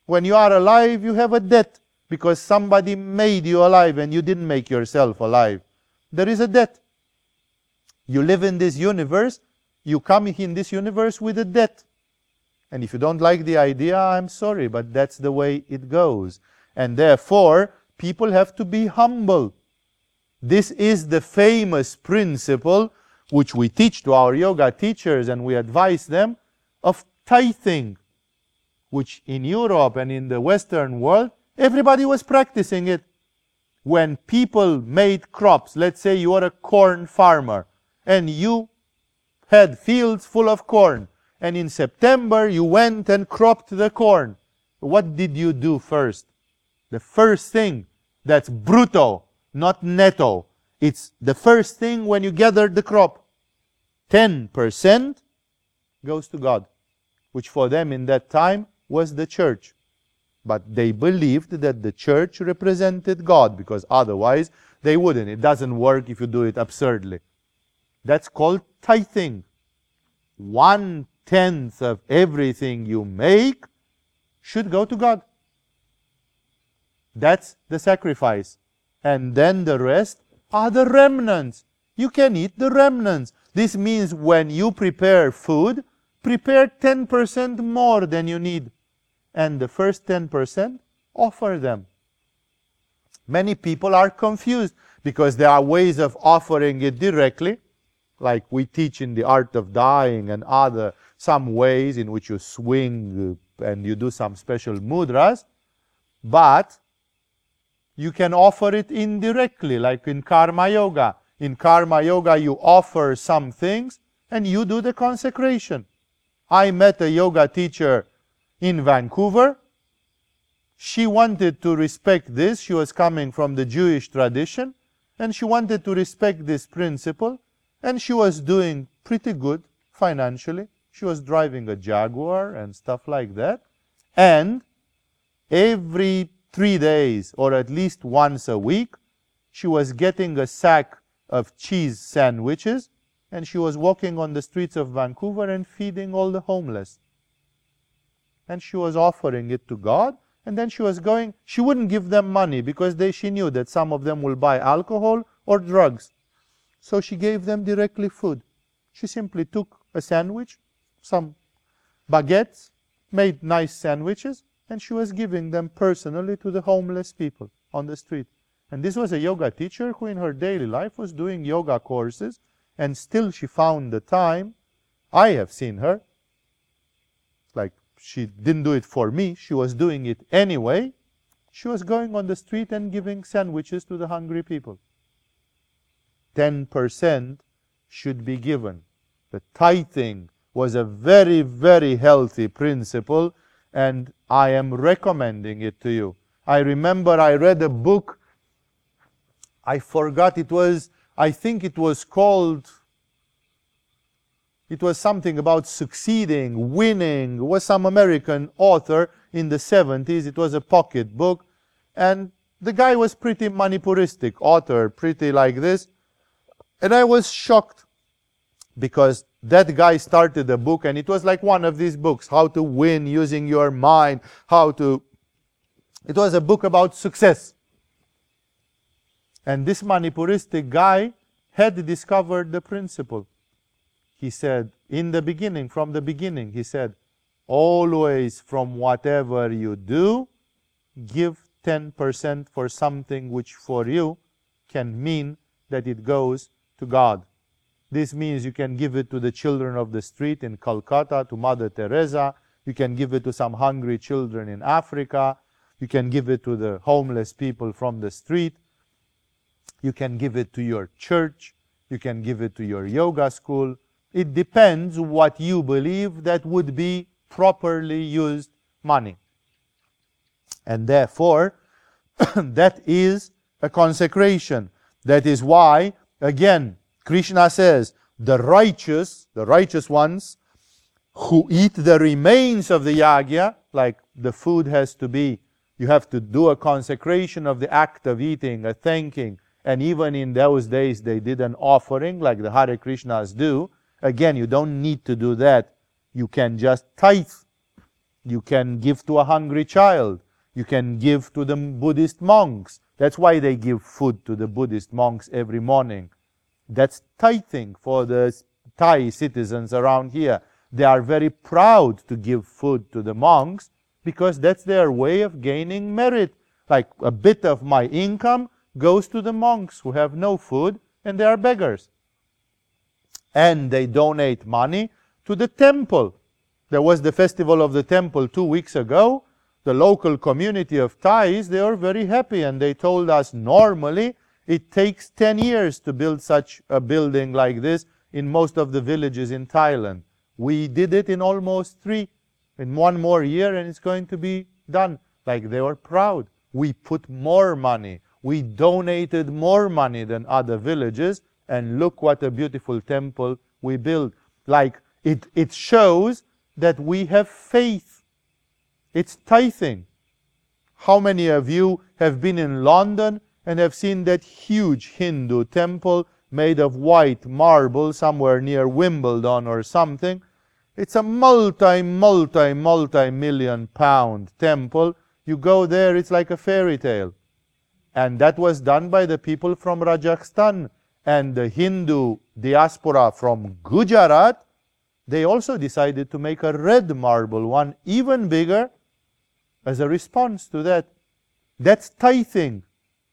When you are alive, you have a debt because somebody made you alive and you didn't make yourself alive. There is a debt. You live in this universe, you come in this universe with a debt. And if you don't like the idea, I'm sorry, but that's the way it goes. And therefore, people have to be humble. This is the famous principle which we teach to our yoga teachers and we advise them of tithing, which in Europe and in the Western world, everybody was practicing it. When people made crops, let's say you are a corn farmer and you had fields full of corn, and in September you went and cropped the corn. What did you do first? The first thing, that's bruto, not netto. It's the first thing when you gather the crop. ten percent goes to God, which for them in that time was the church. But they believed that the church represented God, because otherwise they wouldn't. It doesn't work if you do it absurdly. That's called tithing. One-tenth of everything you make should go to God. That's the sacrifice. And then the rest are the remnants. You can eat the remnants. This means when you prepare food, prepare ten percent more than you need. And the first ten percent, offer them. Many people are confused because there are ways of offering it directly, like we teach in The Art of Dying and other, some ways in which you swing and you do some special mudras, but you can offer it indirectly, like in Karma Yoga. In Karma Yoga, you offer some things and you do the consecration. I met a yoga teacher in Vancouver. She wanted to respect this. She was coming from the Jewish tradition, and she wanted to respect this principle, and she was doing pretty good financially. She was driving a Jaguar and stuff like that. And every three days, or at least once a week, she was getting a sack of cheese sandwiches, and she was walking on the streets of Vancouver and feeding all the homeless. And she was offering it to God, and then she was going, she wouldn't give them money, because they, she knew that some of them will buy alcohol or drugs. So she gave them directly food. She simply took a sandwich, some baguettes, made nice sandwiches, and she was giving them personally to the homeless people on the street. And this was a yoga teacher who in her daily life was doing yoga courses, and still she found the time. I have seen her. Like, she didn't do it for me, she was doing it anyway. She was going on the street and giving sandwiches to the hungry people. ten percent should be given. The tithing was a very, very healthy principle, and I am recommending it to you. I remember I read a book, I forgot it was, I think it was called, it was something about succeeding, winning. It was some American author in the seventies. It was a pocket book. And the guy was pretty manipuristic, author, pretty like this. And I was shocked because that guy started a book, and it was like one of these books, How to Win Using Your Mind, how to... It was a book about success. And this manipuristic guy had discovered the principle. He said, in the beginning, from the beginning, he said, always from whatever you do, give ten percent for something which for you can mean that it goes to God. This means you can give it to the children of the street in Calcutta, to Mother Teresa. You can give it to some hungry children in Africa. You can give it to the homeless people from the street. You can give it to your church. You can give it to your yoga school. It depends what you believe that would be properly used money. And therefore, that is a consecration. That is why, again, Krishna says, the righteous, the righteous ones, who eat the remains of the yajna, like the food has to be, you have to do a consecration of the act of eating, a thanking. And even in those days, they did an offering, like the Hare Krishnas do. Again, you don't need to do that. You can just tithe. You can give to a hungry child. You can give to the Buddhist monks. That's why they give food to the Buddhist monks every morning. That's tithing for the Thai citizens around here. They are very proud to give food to the monks because that's their way of gaining merit. Like a bit of my income goes to the monks who have no food and they are beggars. And they donate money to the temple. There was the festival of the temple two weeks ago. The local community of Thais, they are very happy, and they told us normally it takes ten years to build such a building like this in most of the villages in Thailand. We did it in almost three, in one more year, and it's going to be done. Like, they were proud. We put more money. We donated more money than other villages, and look what a beautiful temple we built. Like, it, it shows that we have faith. It's tithing. How many of you have been in London and have seen that huge Hindu temple made of white marble somewhere near Wimbledon or something? It's a multi, multi, multi-million pound temple. You go there, it's like a fairy tale. And that was done by the people from Rajasthan, and the Hindu diaspora from Gujarat. They also decided to make a red marble one, even bigger, as a response to that. That's tithing.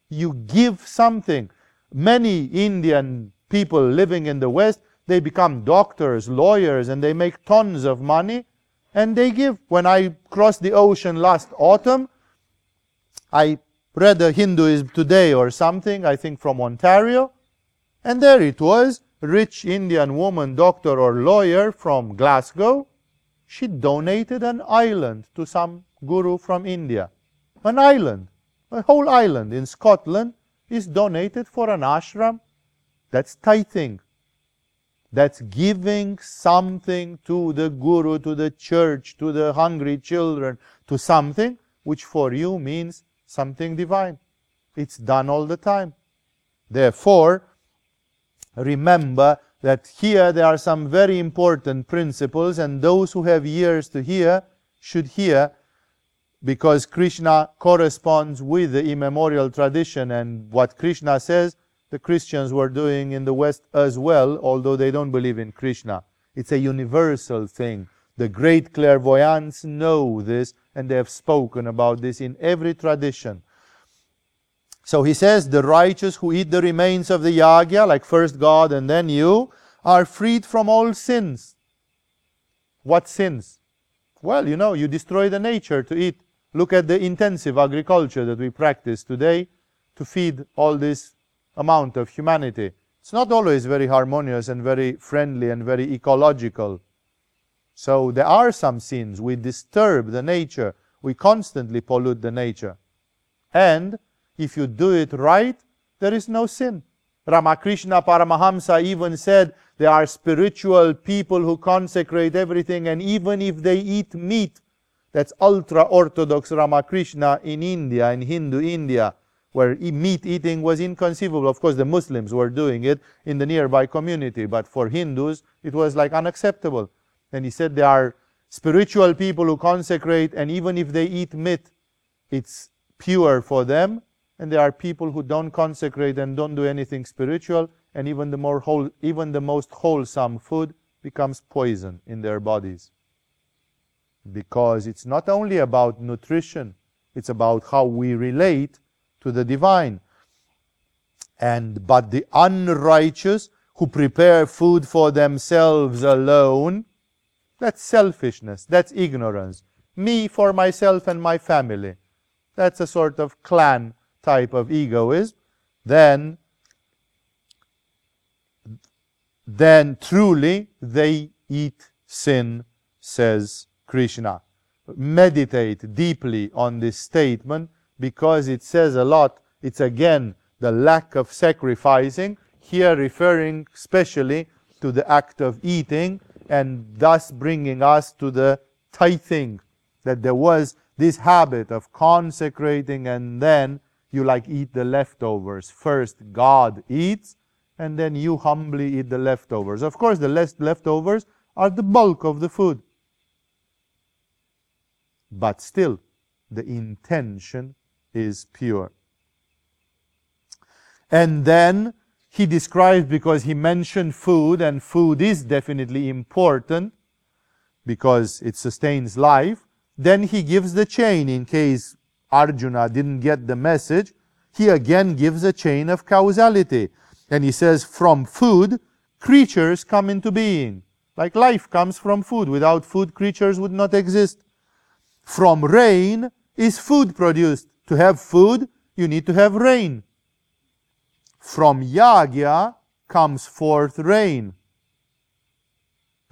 You give something. Many Indian people living in the West, they become doctors, lawyers, and they make tons of money, and they give. When I crossed the ocean last autumn, I read a Hinduism Today or something, I think from Ontario, and there it was, rich Indian woman, doctor or lawyer from Glasgow, she donated an island to some guru from India. An island, a whole island in Scotland is donated for an ashram. That's tithing. That's giving something to the guru, to the church, to the hungry children, to something which for you means something divine. It's done all the time. Therefore, remember that here there are some very important principles, and those who have ears to hear should hear, because Krishna corresponds with the immemorial tradition, and what Krishna says, the Christians were doing in the West as well, although they don't believe in Krishna. It's a universal thing. The great clairvoyants know this, and they have spoken about this in every tradition. So he says, the righteous who eat the remains of the yajna, like first God and then you, are freed from all sins. What sins? Well, you know, you destroy the nature to eat. Look at the intensive agriculture that we practice today to feed all this amount of humanity. It's not always very harmonious and very friendly and very ecological. So there are some sins. We disturb the nature. We constantly pollute the nature. And if you do it right, there is no sin. Ramakrishna Paramahamsa even said, there are spiritual people who consecrate everything, and even if they eat meat. That's ultra-orthodox Ramakrishna in India, in Hindu India, where meat eating was inconceivable. Of course, the Muslims were doing it in the nearby community, but for Hindus, it was like unacceptable. And he said, there are spiritual people who consecrate, and even if they eat meat, it's pure for them. And there are people who don't consecrate and don't do anything spiritual, and even the more whole, even the most wholesome food becomes poison in their bodies. Because it's not only about nutrition, it's about how we relate to the divine. And but the unrighteous who prepare food for themselves alone, that's selfishness, that's ignorance. Me for myself and my family. That's a sort of clan type of egoism. Then, then truly they eat sin, says Krishna. Meditate deeply on this statement, because it says a lot. It's again the lack of sacrificing, here referring especially to the act of eating, and thus bringing us to the tithing, that there was this habit of consecrating, and then you like eat the leftovers. First God eats, and then you humbly eat the leftovers. Of course, the less leftovers are the bulk of the food. But still, the intention is pure. And then he describes, because he mentioned food, and food is definitely important because it sustains life. Then he gives the chain, in case Arjuna didn't get the message. He again gives a chain of causality. And he says, from food, creatures come into being. Like life comes from food. Without food, creatures would not exist. From rain is food produced. To have food, you need to have rain. From yajna comes forth rain.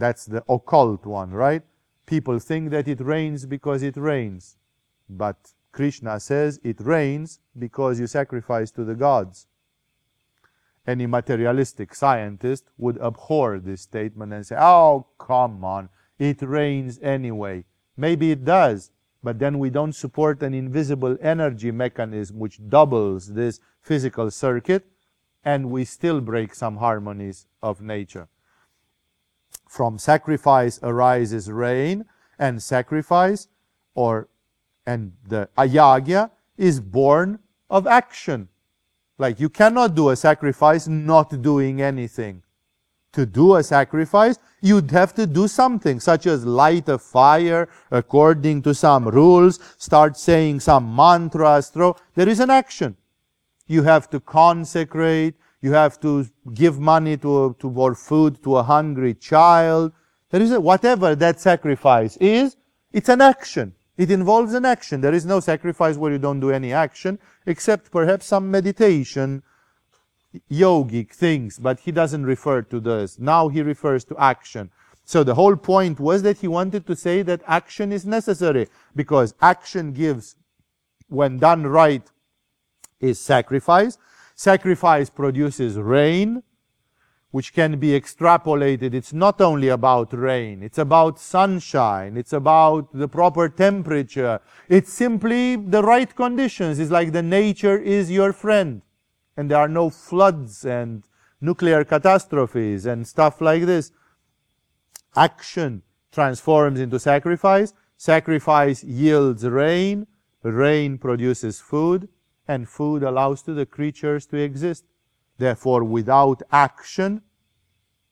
That's the occult one, right? People think that it rains because it rains. But Krishna says it rains because you sacrifice to the gods. Any materialistic scientist would abhor this statement and say, oh, come on, it rains anyway. Maybe it does, but then we don't support an invisible energy mechanism which doubles this physical circuit, and we still break some harmonies of nature. From sacrifice arises rain, and sacrifice, or and the ayagya, is born of action. Like, you cannot do a sacrifice not doing anything. To do a sacrifice, you'd have to do something, such as light a fire according to some rules, start saying some mantras, throw. There is an action. You have to consecrate, you have to give money to, to or food to a hungry child. There is a, whatever that sacrifice is, it's an action. It involves an action. There is no sacrifice where you don't do any action, except perhaps some meditation, yogic things, but he doesn't refer to this. Now he refers to action. So the whole point was that he wanted to say that action is necessary, because action gives, when done right, is sacrifice. Sacrifice produces rain, which can be extrapolated. It's not only about rain, it's about sunshine, it's about the proper temperature, it's simply the right conditions. It's like the nature is your friend, and there are no floods and nuclear catastrophes and stuff like this. Action transforms into sacrifice, sacrifice yields rain, rain produces food, and food allows to the creatures to exist. Therefore, without action,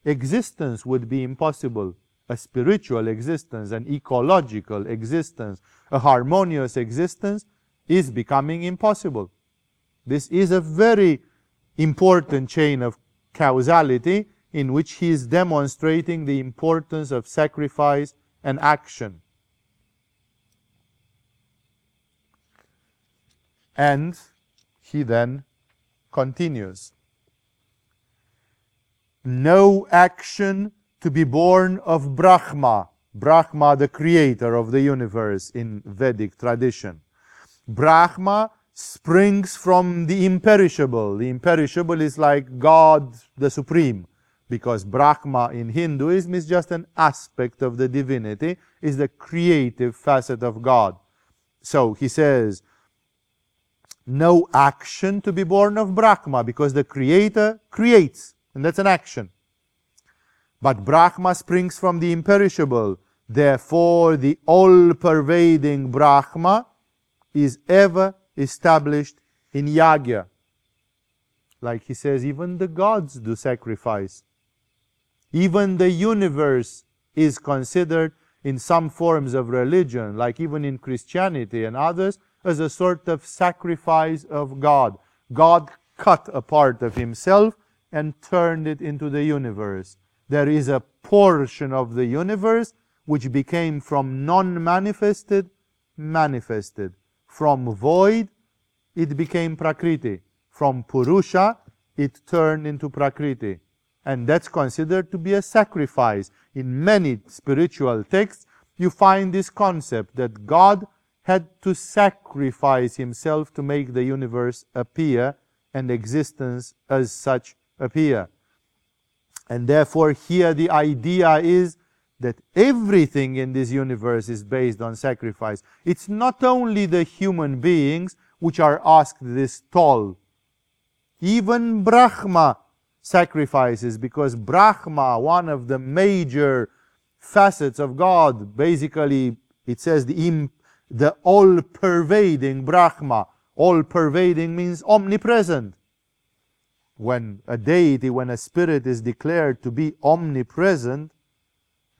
existence would be impossible. A spiritual existence, an ecological existence, a harmonious existence is becoming impossible. This is a very important chain of causality in which he is demonstrating the importance of sacrifice and action. And he then continues. No action to be born of Brahma, Brahma the creator of the universe in Vedic tradition. Brahma springs from the imperishable. The imperishable is like God the Supreme, because Brahma in Hinduism is just an aspect of the divinity, is the creative facet of God. So he says, no action to be born of Brahma, because the creator creates. And that's an action. But Brahma springs from the imperishable. Therefore, the all-pervading Brahma is ever established in yajna. Like he says, even the gods do sacrifice. Even the universe is considered in some forms of religion, like even in Christianity and others, as a sort of sacrifice of God. God cut a part of himself and turned it into the universe. There is a portion of the universe which became from non-manifested, manifested. From void, it became Prakriti. From Purusha, it turned into Prakriti. And that's considered to be a sacrifice. In many spiritual texts, you find this concept that God had to sacrifice himself to make the universe appear and existence as such appear. And therefore, here the idea is that everything in this universe is based on sacrifice. It's not only the human beings which are asked this toll. Even Brahma sacrifices, because Brahma, one of the major facets of God, basically it says the, imp, the all-pervading Brahma. All-pervading means omnipresent. When a deity, when a spirit is declared to be omnipresent,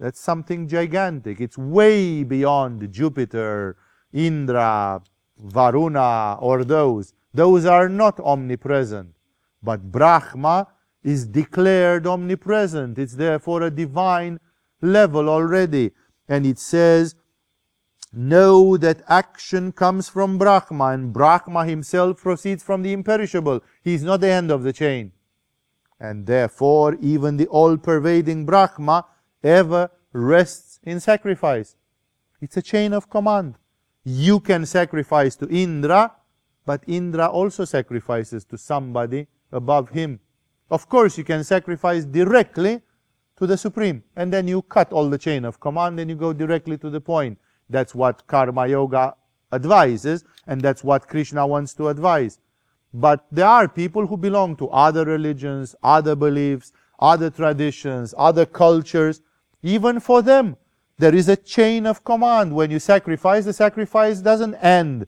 that's something gigantic. It's way beyond Jupiter, Indra, Varuna, or those. Those are not omnipresent. But Brahma is declared omnipresent. It's therefore a divine level already. And it says, know that action comes from Brahma, and Brahma himself proceeds from the imperishable. He is not the end of the chain. And therefore, even the all-pervading Brahma ever rests in sacrifice. It's a chain of command. You can sacrifice to Indra, but Indra also sacrifices to somebody above him. Of course, you can sacrifice directly to the Supreme, and then you cut all the chain of command and you go directly to the point. That's what Karma Yoga advises, and that's what Krishna wants to advise. But there are people who belong to other religions, other beliefs, other traditions, other cultures. Even for them, there is a chain of command. When you sacrifice, the sacrifice doesn't end.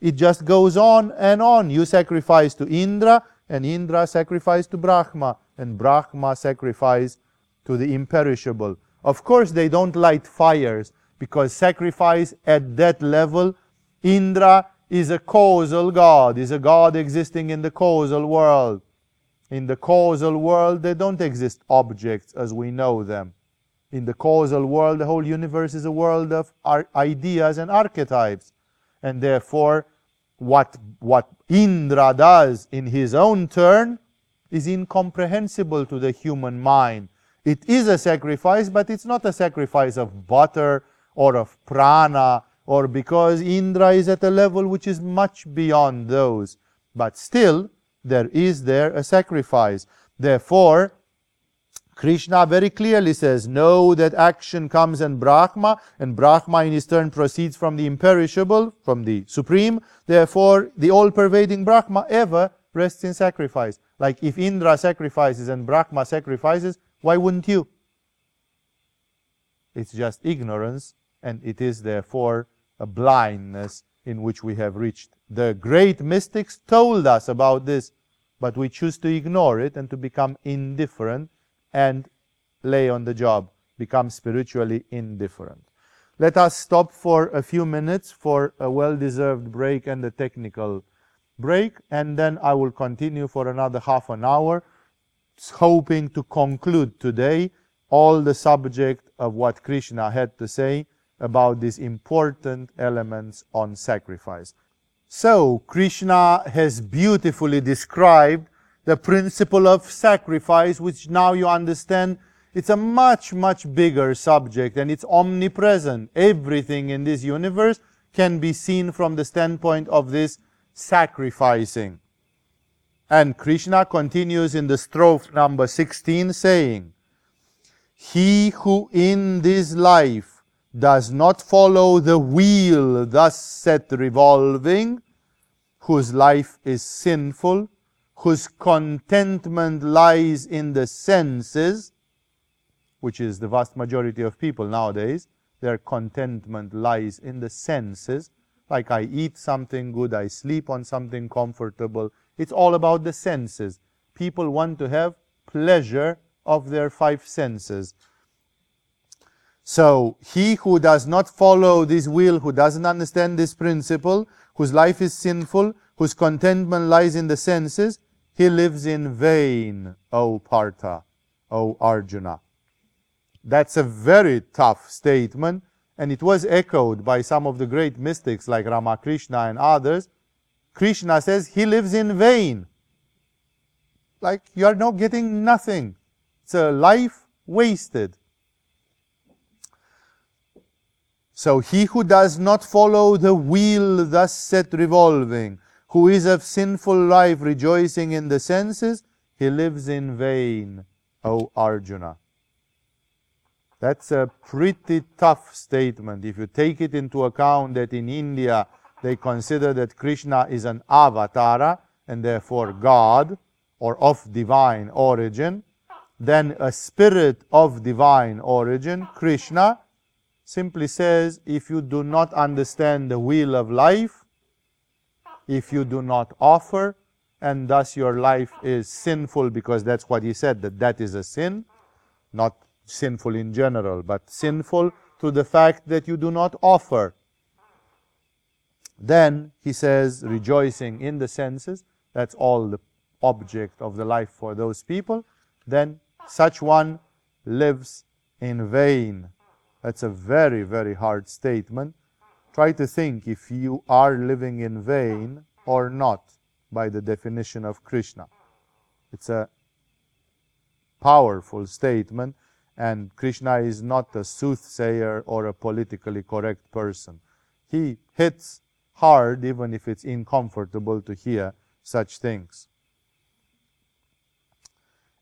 It just goes on and on. You sacrifice to Indra, and Indra sacrifices to Brahma, and Brahma sacrifices to the imperishable. Of course, they don't light fires, because sacrifice at that level, Indra is a causal god, is a god existing in the causal world. In the causal world, they don't exist objects as we know them. In the causal world, the whole universe is a world of ideas and archetypes. And therefore, what, what Indra does in his own turn is incomprehensible to the human mind. It is a sacrifice, but it's not a sacrifice of butter or of prana, or because Indra is at a level which is much beyond those. But still, there is there a sacrifice. Therefore, Krishna very clearly says, know that action comes in Brahma, and Brahma in his turn proceeds from the imperishable, from the Supreme. Therefore, the all-pervading Brahma ever rests in sacrifice. Like if Indra sacrifices and Brahma sacrifices, why wouldn't you? It's just ignorance, and it is therefore a blindness in which we have reached. The great mystics told us about this, but we choose to ignore it and to become indifferent and lay on the job, become spiritually indifferent. Let us stop for a few minutes for a well-deserved break and a technical break, and then I will continue for another half an hour, hoping to conclude today all the subject of what Krishna had to say about these important elements on sacrifice. So, Krishna has beautifully described the principle of sacrifice, which now you understand, it's a much, much bigger subject, and it's omnipresent. Everything in this universe can be seen from the standpoint of this sacrificing. And Krishna continues in the strophe number sixteen, saying, he who in this life does not follow the wheel thus set revolving, whose life is sinful, whose contentment lies in the senses, which is the vast majority of people nowadays, their contentment lies in the senses, like I eat something good, I sleep on something comfortable. It's all about the senses. People want to have pleasure of their five senses. So, he who does not follow this wheel, who doesn't understand this principle, whose life is sinful, whose contentment lies in the senses, he lives in vain, O Partha, O Arjuna. That's a very tough statement, and it was echoed by some of the great mystics like Ramakrishna and others. Krishna says he lives in vain. Like you are not getting nothing. It's a life wasted. So he who does not follow the wheel thus set revolving, who is of sinful life rejoicing in the senses, he lives in vain, O Arjuna. That's a pretty tough statement. If you take it into account that in India they consider that Krishna is an avatara and therefore God or of divine origin, then a spirit of divine origin, Krishna, simply says, if you do not understand the wheel of life, if you do not offer, and thus your life is sinful, because that's what he said, that that is a sin, not sinful in general, but sinful to the fact that you do not offer. Then, he says, rejoicing in the senses, that's all the object of the life for those people, then such one lives in vain. That's a very, very hard statement. Try to think if you are living in vain or not by the definition of Krishna. It's a powerful statement, And Krishna is not a soothsayer or a politically correct person. He hits hard, even if it's uncomfortable to hear such things.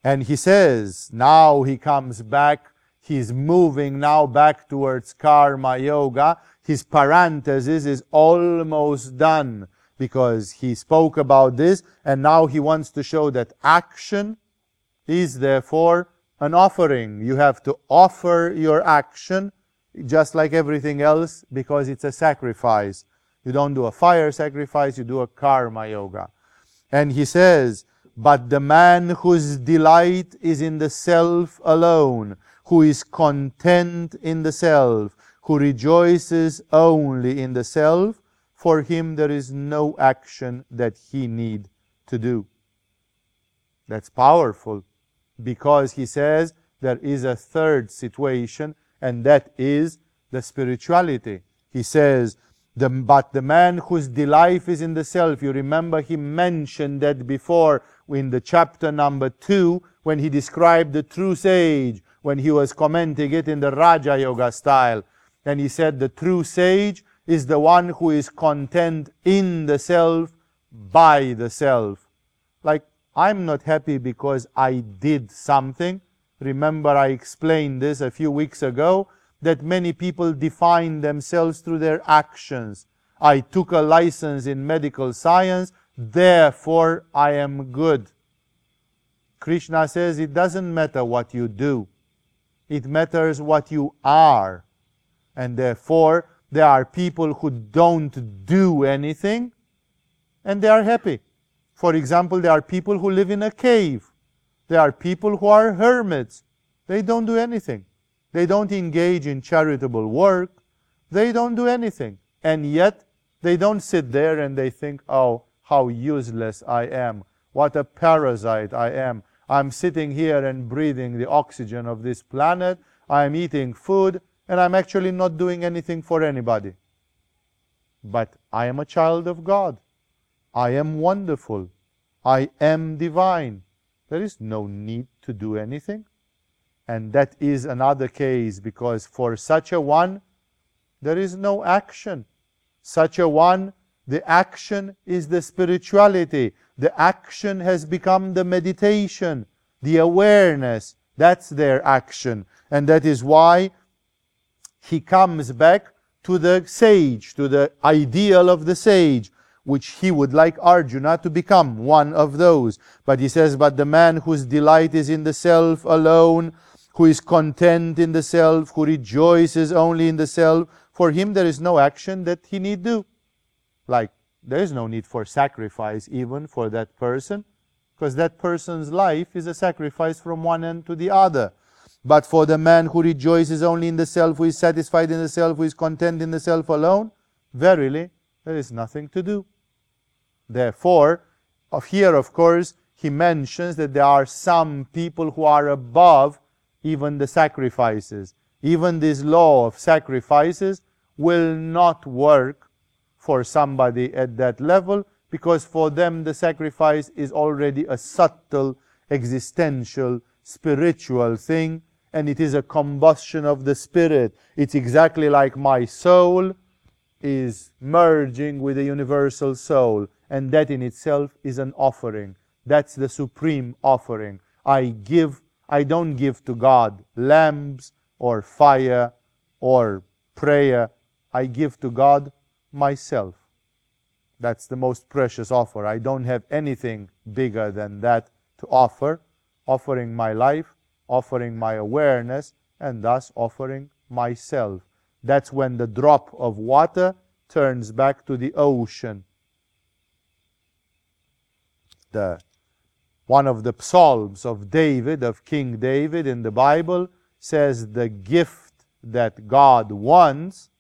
And he says, now he comes back, he's moving now back towards Karma Yoga. His parenthesis is almost done, because he spoke about this, and now he wants to show that action is therefore an offering. You have to offer your action just like everything else, because it's a sacrifice. You don't do a fire sacrifice, you do a Karma Yoga. And he says, but the man whose delight is in the self alone, who is content in the self, who rejoices only in the self, for him there is no action that he need to do. That's powerful, because he says there is a third situation, and that is the spirituality. He says, the, but the man whose delight is in the self, you remember he mentioned that before in the chapter number two, when he described the true sage, when he was commenting it in the Raja Yoga style. And he said the true sage is the one who is content in the self, by the self. Like, I'm not happy because I did something. Remember, I explained this a few weeks ago, that many people define themselves through their actions. I took a license in medical science, therefore I am good. Krishna says it doesn't matter what you do. It matters what you are. And therefore, there are people who don't do anything, and they are happy. For example, there are people who live in a cave. There are people who are hermits. They don't do anything. They don't engage in charitable work. They don't do anything. And yet, they don't sit there and they think, oh, how useless I am. What a parasite I am. I'm sitting here and breathing the oxygen of this planet. I'm eating food. And I'm actually not doing anything for anybody. But I am a child of God. I am wonderful. I am divine. There is no need to do anything. And that is another case, because for such a one, there is no action. Such a one, the action is the spirituality. The action has become the meditation, the awareness. That's their action. And that is why he comes back to the sage, to the ideal of the sage, which he would like Arjuna to become, one of those. But he says, but the man whose delight is in the self alone, who is content in the self, who rejoices only in the self, for him there is no action that he need do. Like, there is no need for sacrifice even for that person, because that person's life is a sacrifice from one end to the other. But for the man who rejoices only in the self, who is satisfied in the self, who is content in the self alone, verily, there is nothing to do. Therefore, of here, of course, he mentions that there are some people who are above even the sacrifices. Even this law of sacrifices will not work for somebody at that level, because for them the sacrifice is already a subtle, existential, spiritual thing, and it is a combustion of the spirit. It's exactly like my soul is merging with the universal soul, and that in itself is an offering. That's the supreme offering. I give, I don't give to God lamps or fire or prayer. I give to God myself. That's the most precious offer. I don't have anything bigger than that to offer. Offering my life, offering my awareness, and thus offering myself. That's when the drop of water turns back to the ocean. The, one of the psalms of David, of King David in the Bible, says the gift that God wants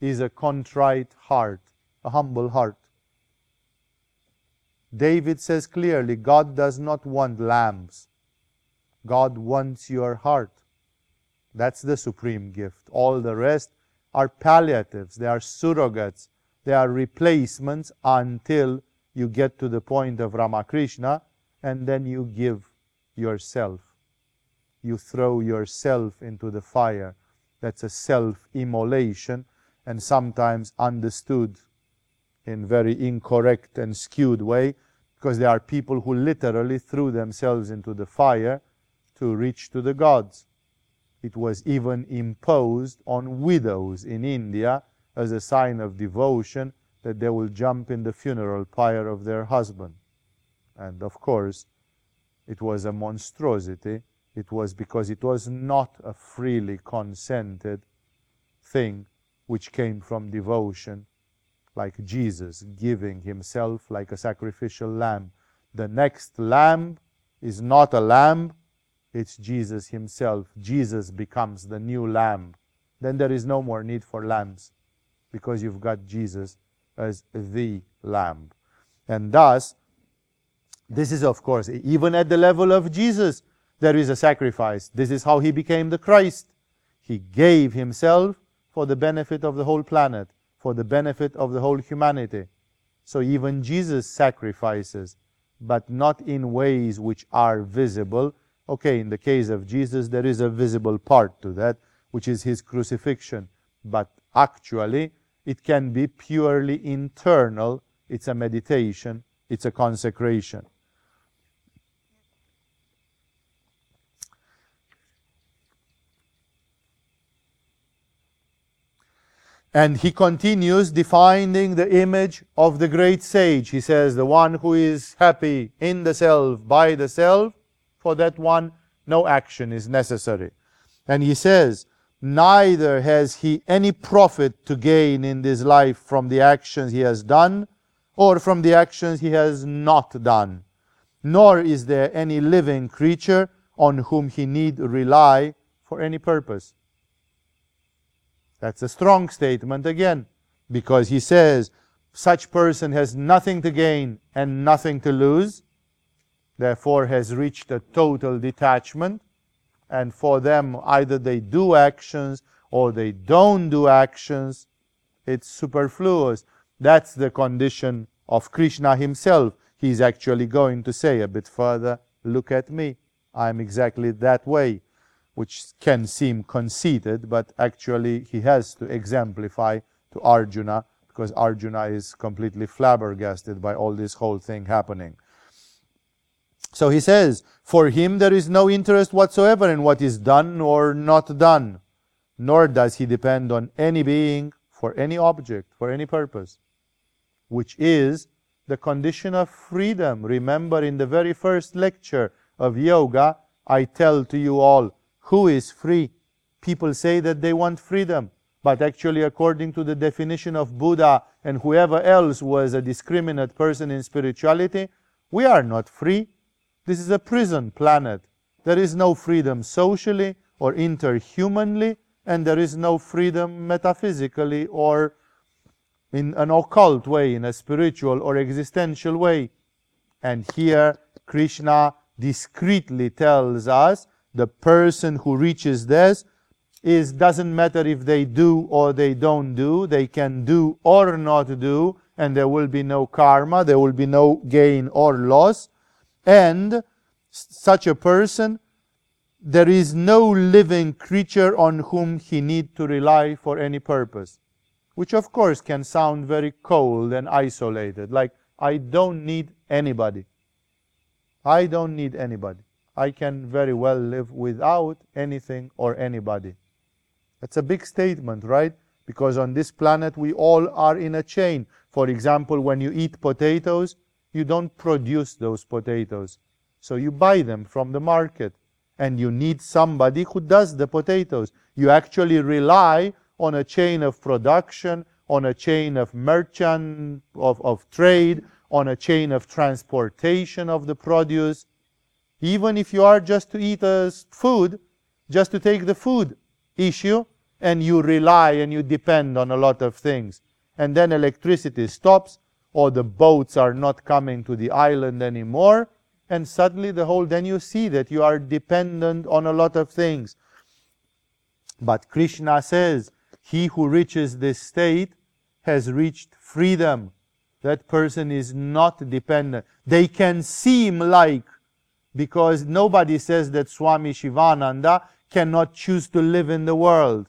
is a contrite heart, a humble heart. David says clearly, God does not want lambs. God wants your heart. That's the supreme gift. All the rest are palliatives. They are surrogates. They are replacements until you get to the point of Ramakrishna, and then you give yourself. you throw yourself into the fire. That's a self-immolation, and sometimes understood in very incorrect and skewed way, because there are people who literally threw themselves into the fire to reach to the gods. It was even imposed on widows in India as a sign of devotion, that they will jump in the funeral pyre of their husband. And of course, it was a monstrosity. It was because it was not a freely consented thing which came from devotion, like Jesus giving himself like a sacrificial lamb. The next lamb is not a lamb, it's Jesus himself. Jesus becomes the new lamb. Then there is no more need for lambs, because you've got Jesus as the lamb. And thus, this is of course, even at the level of Jesus, there is a sacrifice. This is how he became the Christ. He gave himself for the benefit of the whole planet, for the benefit of the whole humanity. So even Jesus sacrifices, but not in ways which are visible. Okay, in the case of Jesus, there is a visible part to that, which is his crucifixion. But actually, it can be purely internal. It's a meditation. It's a consecration. And he continues defining the image of the great sage. He says, the one who is happy in the self, by the self, for that one no action is necessary. And he says, neither has he any profit to gain in this life from the actions he has done, or from the actions he has not done. Nor is there any living creature on whom he need rely for any purpose. That's a strong statement again, because he says, such person has nothing to gain and nothing to lose, therefore has reached a total detachment, and for them either they do actions or they don't do actions, it's superfluous. That's the condition of Krishna himself. He's actually going to say a bit further, look at me, I'm exactly that way, which can seem conceited, but actually he has to exemplify to Arjuna, because Arjuna is completely flabbergasted by all this whole thing happening. So he says, for him there is no interest whatsoever in what is done or not done, nor does he depend on any being for any object, for any purpose, which is the condition of freedom. Remember, in the very first lecture of yoga, I tell to you all, who is free? People say that they want freedom, but actually according to the definition of Buddha and whoever else was a discriminate person in spirituality, we are not free. This is a prison planet. There is no freedom socially or interhumanly, and there is no freedom metaphysically or in an occult way, in a spiritual or existential way. And here Krishna discreetly tells us, the person who reaches this is, doesn't matter if they do or they don't do, they can do or not do, and there will be no karma, there will be no gain or loss. And such a person, there is no living creature on whom he need to rely for any purpose, which of course can sound very cold and isolated, like, I don't need anybody. I don't need anybody. I can very well live without anything or anybody. That's a big statement, right? Because on this planet we all are in a chain. For example, when you eat potatoes, you don't produce those potatoes. So you buy them from the market. And you need somebody who does the potatoes. You actually rely on a chain of production, on a chain of merchant, of, of trade, on a chain of transportation of the produce. Even if you are just to eat uh, food, just to take the food issue, and you rely and you depend on a lot of things. And then electricity stops, or the boats are not coming to the island anymore, and suddenly the whole, then you see that you are dependent on a lot of things. But Krishna says, he who reaches this state has reached freedom. That person is not dependent. They can seem like because nobody says that Swami Shivananda cannot choose to live in the world.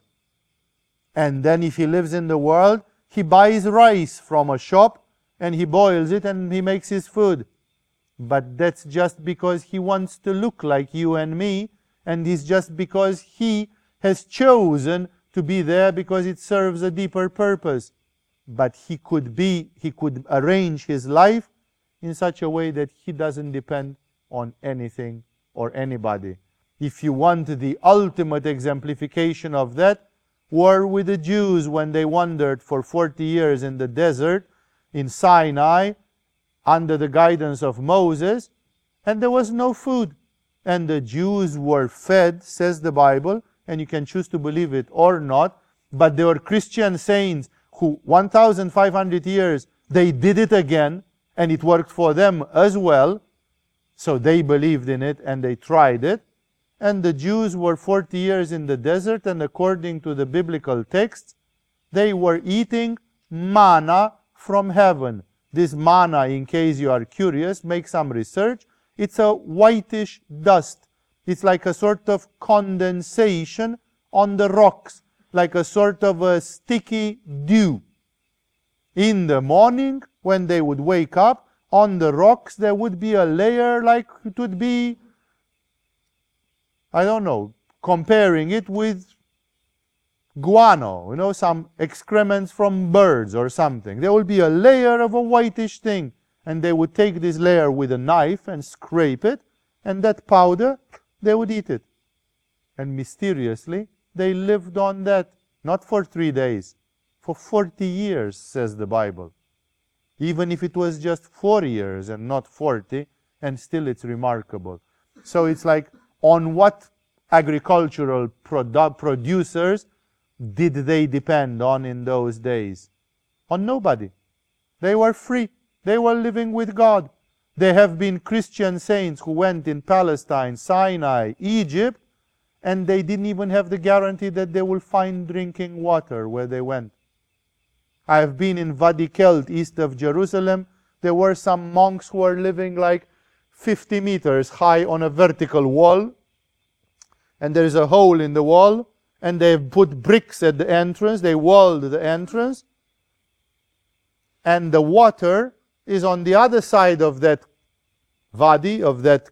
And then if he lives in the world, he buys rice from a shop and he boils it and he makes his food. But that's just because he wants to look like you and me, and it's just because he has chosen to be there because it serves a deeper purpose. But he could be, he could arrange his life in such a way that he doesn't depend on anything or anybody. If you want the ultimate exemplification of that, were with the Jews when they wandered for forty years in the desert, in Sinai, under the guidance of Moses, and there was no food. And the Jews were fed, says the Bible, and you can choose to believe it or not, but there were Christian saints who fifteen hundred years, they did it again, and it worked for them as well, so they believed in it and they tried it. And the Jews were forty years in the desert, and according to the biblical texts, they were eating manna from heaven. This manna, in case you are curious, make some research. It's a whitish dust. It's like a sort of condensation on the rocks, like a sort of a sticky dew. In the morning, when they would wake up, on the rocks there would be a layer like it would be, I don't know, comparing it with guano, you know, some excrements from birds or something. There will be a layer of a whitish thing, and they would take this layer with a knife and scrape it, and that powder, they would eat it. And mysteriously, they lived on that, not for three days, for forty years, says the Bible. Even if it was just four years and not forty, and still it's remarkable. So it's like, on what agricultural produ- producers did they depend on in those days? On nobody. They were free. They were living with God. There have been Christian saints who went in Palestine, Sinai, Egypt, and they didn't even have the guarantee that they will find drinking water where they went. I have been in Wadi Kelt, east of Jerusalem. There were some monks who were living like fifty meters high on a vertical wall, and there is a hole in the wall, and they put bricks at the entrance, they walled the entrance, and the water is on the other side of that wadi, of that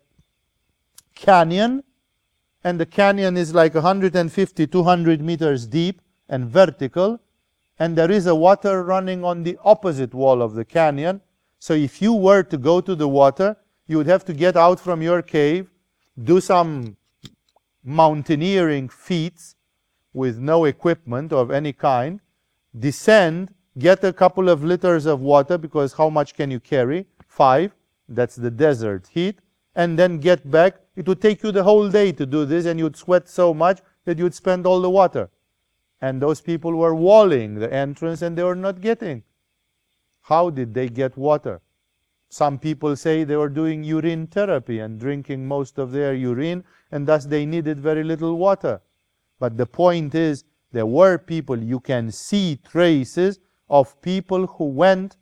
canyon, and the canyon is like one hundred fifty, two hundred meters deep and vertical, and there is a water running on the opposite wall of the canyon. So if you were to go to the water, you would have to get out from your cave, do some mountaineering feats with no equipment of any kind, descend, get a couple of liters of water, because how much can you carry? Five, that's the desert heat, and then get back. It would take you the whole day to do this, and you'd sweat so much that you'd spend all the water. And those people were walling the entrance, and they were not getting. How did they get water? Some people say they were doing urine therapy and drinking most of their urine, and thus they needed very little water. But the point is, there were people, you can see traces of people who went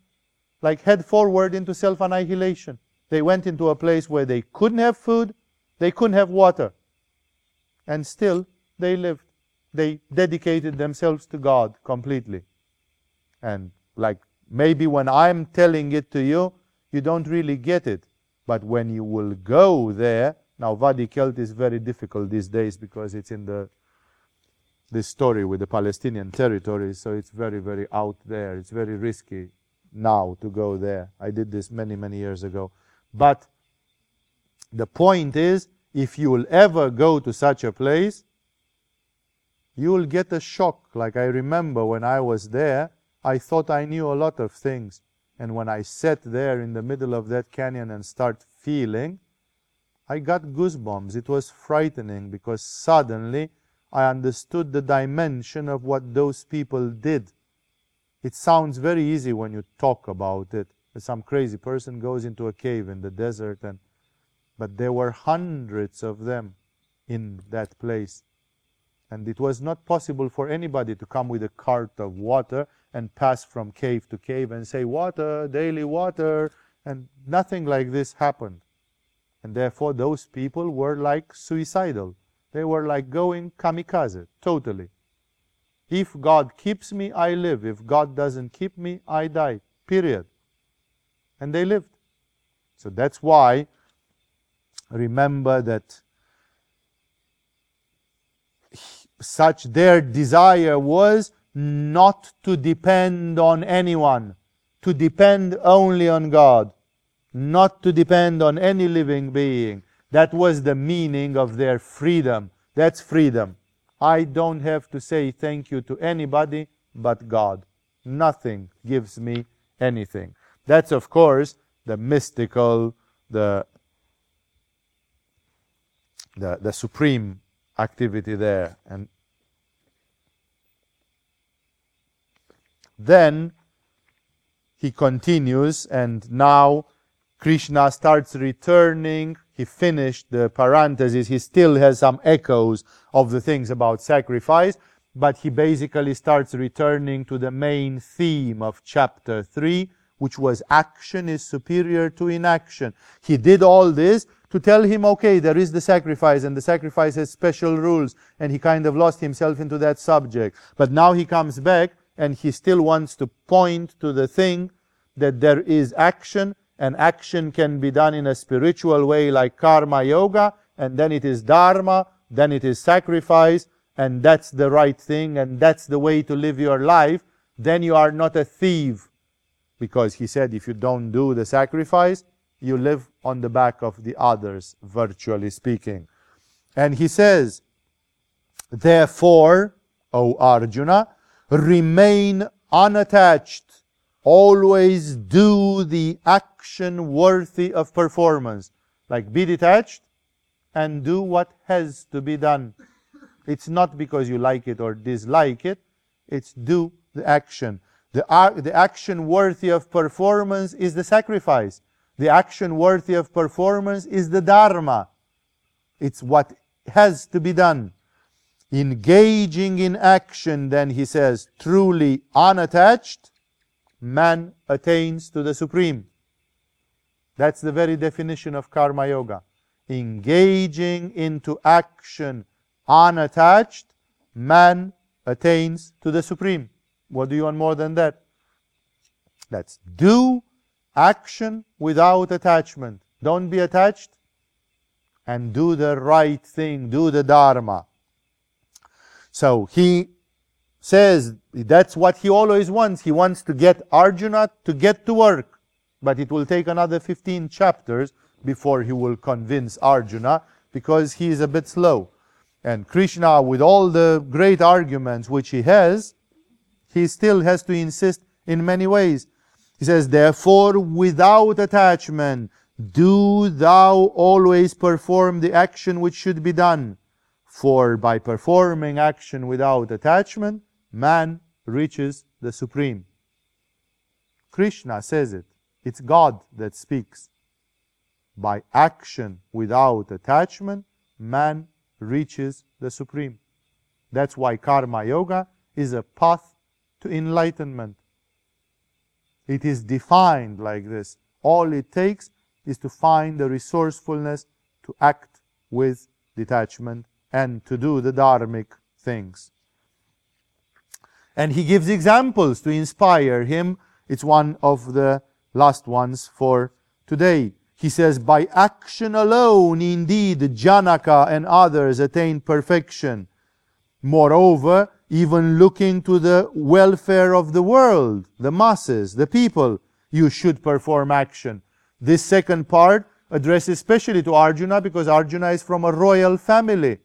like head forward into self-annihilation. They went into a place where they couldn't have food, they couldn't have water. And still, they lived. They dedicated themselves to God completely. And like, maybe when I'm telling it to you, you don't really get it. But when you will go there, now Wadi Kelt is very difficult these days because it's in the this story with the Palestinian territories, so it's very, very out there. It's very risky now to go there. I did this many, many years ago. But the point is, if you will ever go to such a place, you will get a shock. Like I remember when I was there, I thought I knew a lot of things. And when I sat there in the middle of that canyon and start feeling, I got goosebumps. It was frightening because suddenly I understood the dimension of what those people did. It sounds very easy when you talk about it. Some crazy person goes into a cave in the desert, and but there were hundreds of them in that place. And it was not possible for anybody to come with a cart of water and pass from cave to cave and say, water, daily water, and nothing like this happened. And therefore, those people were like suicidal. They were like going kamikaze, totally. If God keeps me, I live. If God doesn't keep me, I die, period. And they lived. So that's why, remember that such their desire was not to depend on anyone, to depend only on God, not to depend on any living being. That was the meaning of their freedom. That's freedom. I don't have to say thank you to anybody but God. Nothing gives me anything. That's, of course, the mystical, the, the, the supreme activity there. And then he continues, and now Krishna starts returning. He finished the parentheses. He still has some echoes of the things about sacrifice, but he basically starts returning to the main theme of chapter three, which was action is superior to inaction. He did all this to tell him, okay, there is the sacrifice, and the sacrifice has special rules, and he kind of lost himself into that subject. But now he comes back, and he still wants to point to the thing that there is action, and action can be done in a spiritual way like karma yoga, and then it is dharma, then it is sacrifice, and that's the right thing, and that's the way to live your life. Then you are not a thief. Because he said, if you don't do the sacrifice, you live on the back of the others, virtually speaking. And he says, therefore, O Arjuna, remain unattached. Always do the action worthy of performance. Like, be detached and do what has to be done. It's not because you like it or dislike it. It's do the action. The, uh, the action worthy of performance is the sacrifice. The action worthy of performance is the dharma. It's what has to be done. Engaging in action, then he says, truly unattached, man attains to the supreme. That's the very definition of karma yoga. Engaging into action unattached, man attains to the supreme. What do you want more than that? That's do action without attachment. Don't be attached and do the right thing. Do the dharma. So he says that's what he always wants. He wants to get Arjuna to get to work. But it will take another fifteen chapters before he will convince Arjuna, because he is a bit slow. And Krishna, with all the great arguments which he has, he still has to insist in many ways. He says, therefore, without attachment, do thou always perform the action which should be done. For by performing action without attachment, man reaches the supreme. Krishna says it. It's God that speaks. By action without attachment, man reaches the supreme. That's why karma yoga is a path to enlightenment. It is defined like this. All it takes is to find the resourcefulness to act with detachment and to do the dharmic things. And he gives examples to inspire him. It's one of the last ones for today. He says, by action alone, indeed, Janaka and others attained perfection. Moreover, even looking to the welfare of the world, the masses, the people, you should perform action. This second part addresses especially to Arjuna, because Arjuna is from a royal family.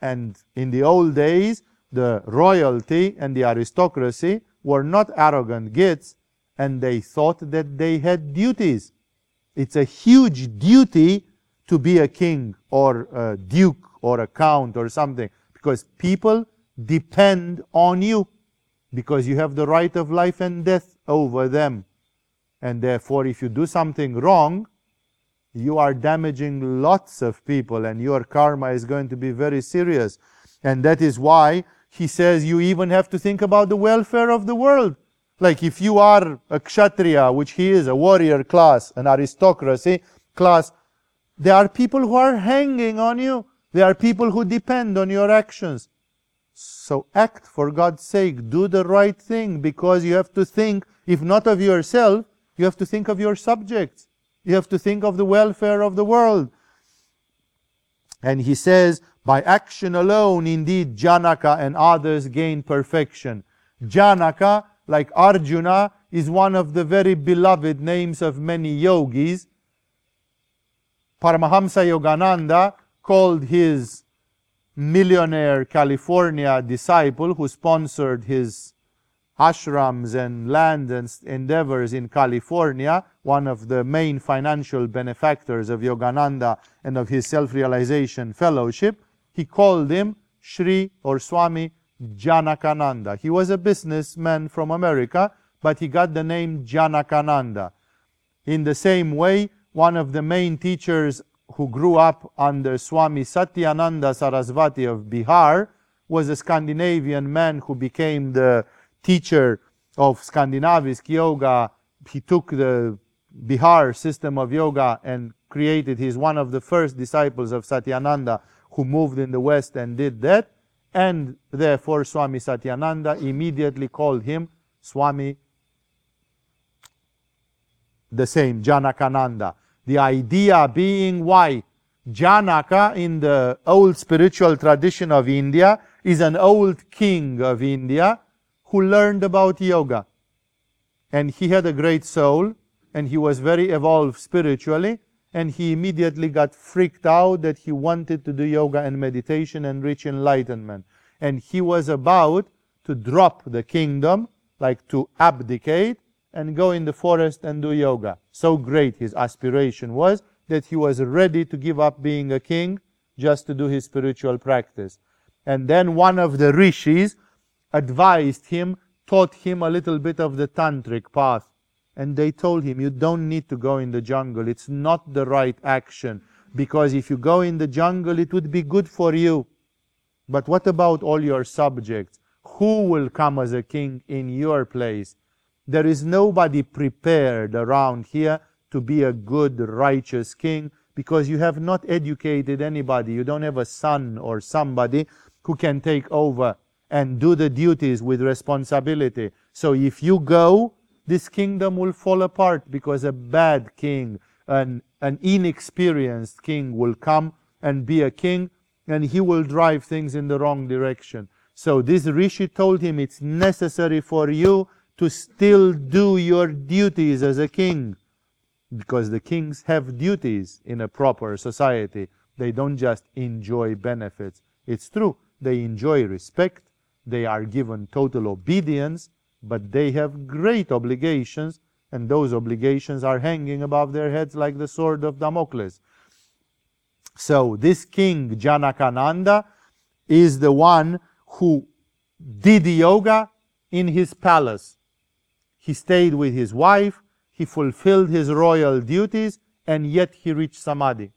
And in the old days, the royalty and the aristocracy were not arrogant gits, and they thought that they had duties. It's a huge duty to be a king or a duke or a count or something, because people depend on you, because you have the right of life and death over them. And therefore, if you do something wrong, you are damaging lots of people, and your karma is going to be very serious. And that is why he says you even have to think about the welfare of the world. Like, if you are a kshatriya, which he is, a warrior class, an aristocracy class, There are people who are hanging on you. There are people who depend on your actions. So act for God's sake. Do the right thing, because you have to think, if not of yourself, you have to think of your subjects. You have to think of the welfare of the world. And he says, by action alone, indeed, Janaka and others gain perfection. Janaka, like Arjuna, is one of the very beloved names of many yogis. Paramahamsa Yogananda called his millionaire California disciple, who sponsored his ashrams and land and endeavors in California, one of the main financial benefactors of Yogananda and of his self-realization fellowship, he called him Shri or Swami Janakananda. He was a businessman from America, but he got the name Janakananda. In the same way, one of the main teachers who grew up under Swami Satyananda Sarasvati of Bihar was a Scandinavian man who became the teacher of Skandinavisk yoga. He took the Bihar system of yoga and created, he's one of the first disciples of Satyananda who moved in the West and did that, and therefore Swami Satyananda immediately called him Swami the same, Janakananda. The idea being why Janaka in the old spiritual tradition of India is an old king of India who learned about yoga. And he had a great soul and he was very evolved spiritually, and he immediately got freaked out that he wanted to do yoga and meditation and reach enlightenment. And he was about to drop the kingdom, like to abdicate, and go in the forest and do yoga. So great his aspiration was that he was ready to give up being a king just to do his spiritual practice. And then one of the rishis advised him, taught him a little bit of the tantric path. And they told him, you don't need to go in the jungle. It's not the right action. Because if you go in the jungle, it would be good for you. But what about all your subjects? Who will come as a king in your place? There is nobody prepared around here to be a good, righteous king, because you have not educated anybody. You don't have a son or somebody who can take over and do the duties with responsibility. So if you go, this kingdom will fall apart, because a bad king, an, an inexperienced king will come and be a king, and he will drive things in the wrong direction. So this rishi told him, it's necessary for you to still do your duties as a king, because the kings have duties in a proper society. They don't just enjoy benefits. It's true, they enjoy respect, they are given total obedience, but they have great obligations, and those obligations are hanging above their heads like the sword of Damocles. So this king, Janakananda, is the one who did yoga in his palace. He stayed with his wife, he fulfilled his royal duties, and yet he reached samadhi.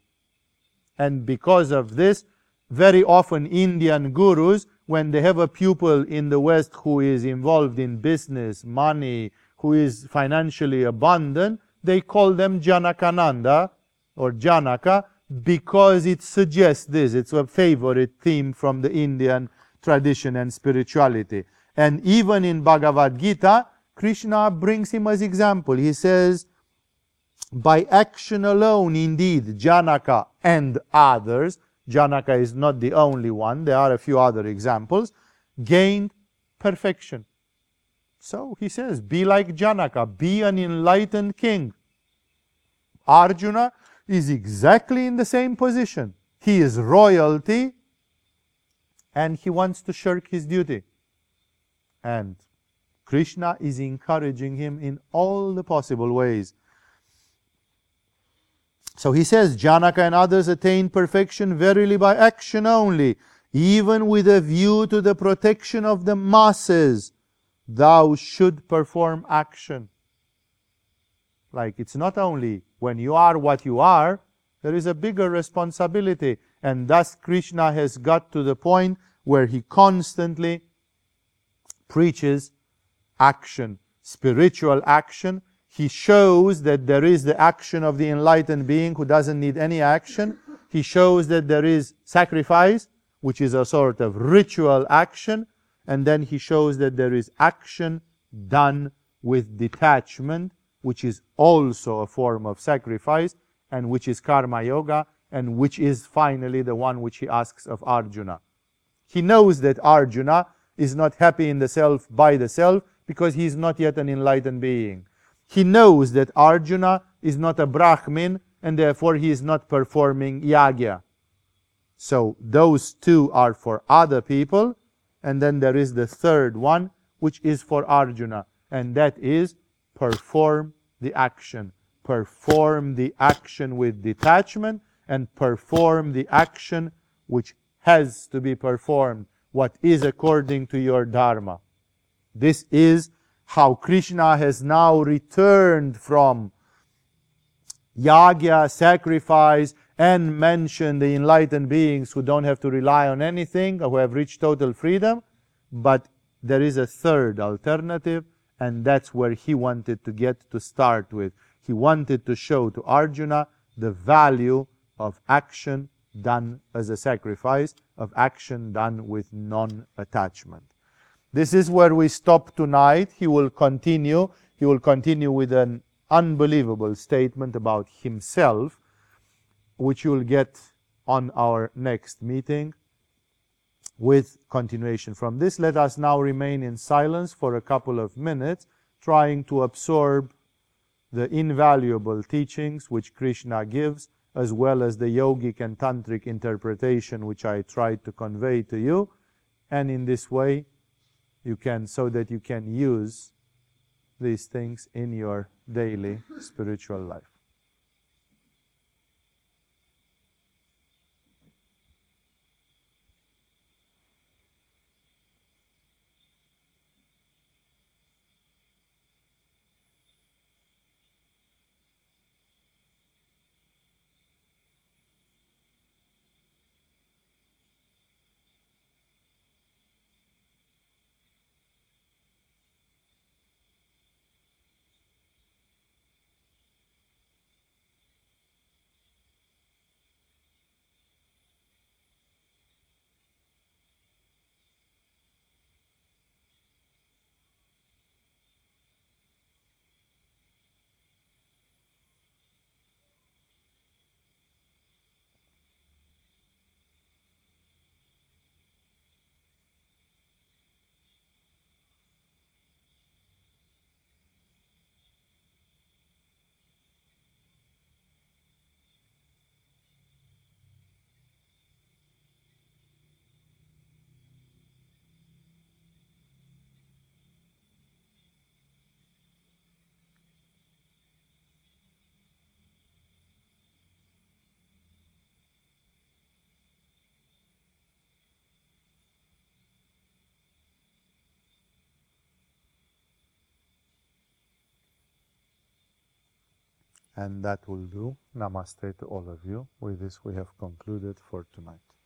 And because of this, very often Indian gurus, when they have a pupil in the West who is involved in business, money, who is financially abundant, they call them Janakananda or Janaka, because it suggests this. It's a favorite theme from the Indian tradition and spirituality. And even in Bhagavad Gita, Krishna brings him as example. He says, by action alone, indeed, Janaka and others, Janaka is not the only one, there are a few other examples, gained perfection. So he says, be like Janaka, be an enlightened king. Arjuna is exactly in the same position. He is royalty and he wants to shirk his duty. And Krishna is encouraging him in all the possible ways. So he says, Janaka and others attain perfection verily by action only, even with a view to the protection of the masses. Thou should perform action. Like, it's not only when you are what you are, there is a bigger responsibility. And thus Krishna has got to the point where he constantly preaches action, spiritual action. He shows that there is the action of the enlightened being who doesn't need any action. He shows that there is sacrifice, which is a sort of ritual action. And then he shows that there is action done with detachment, which is also a form of sacrifice, and which is Karma Yoga, and which is finally the one which he asks of Arjuna. He knows that Arjuna is not happy in the self by the self, because he is not yet an enlightened being. He knows that Arjuna is not a Brahmin, and therefore he is not performing yajna. So those two are for other people, and then there is the third one, which is for Arjuna, and that is perform the action. Perform the action with detachment, and perform the action which has to be performed, what is according to your Dharma. This is how Krishna has now returned from yajna, sacrifice, and mentioned the enlightened beings who don't have to rely on anything, who have reached total freedom. But there is a third alternative, and that's where he wanted to get to start with. He wanted to show to Arjuna the value of action done as a sacrifice, of action done with non-attachment. This is where we stop tonight. He will continue. He will continue with an unbelievable statement about himself, which you will get on our next meeting with continuation from this. Let us now remain in silence for a couple of minutes, trying to absorb the invaluable teachings which Krishna gives, as well as the yogic and tantric interpretation which I tried to convey to you. And in this way, you can, so that you can use these things in your daily spiritual life. And that will do. Namaste to all of you. With this we have concluded for tonight.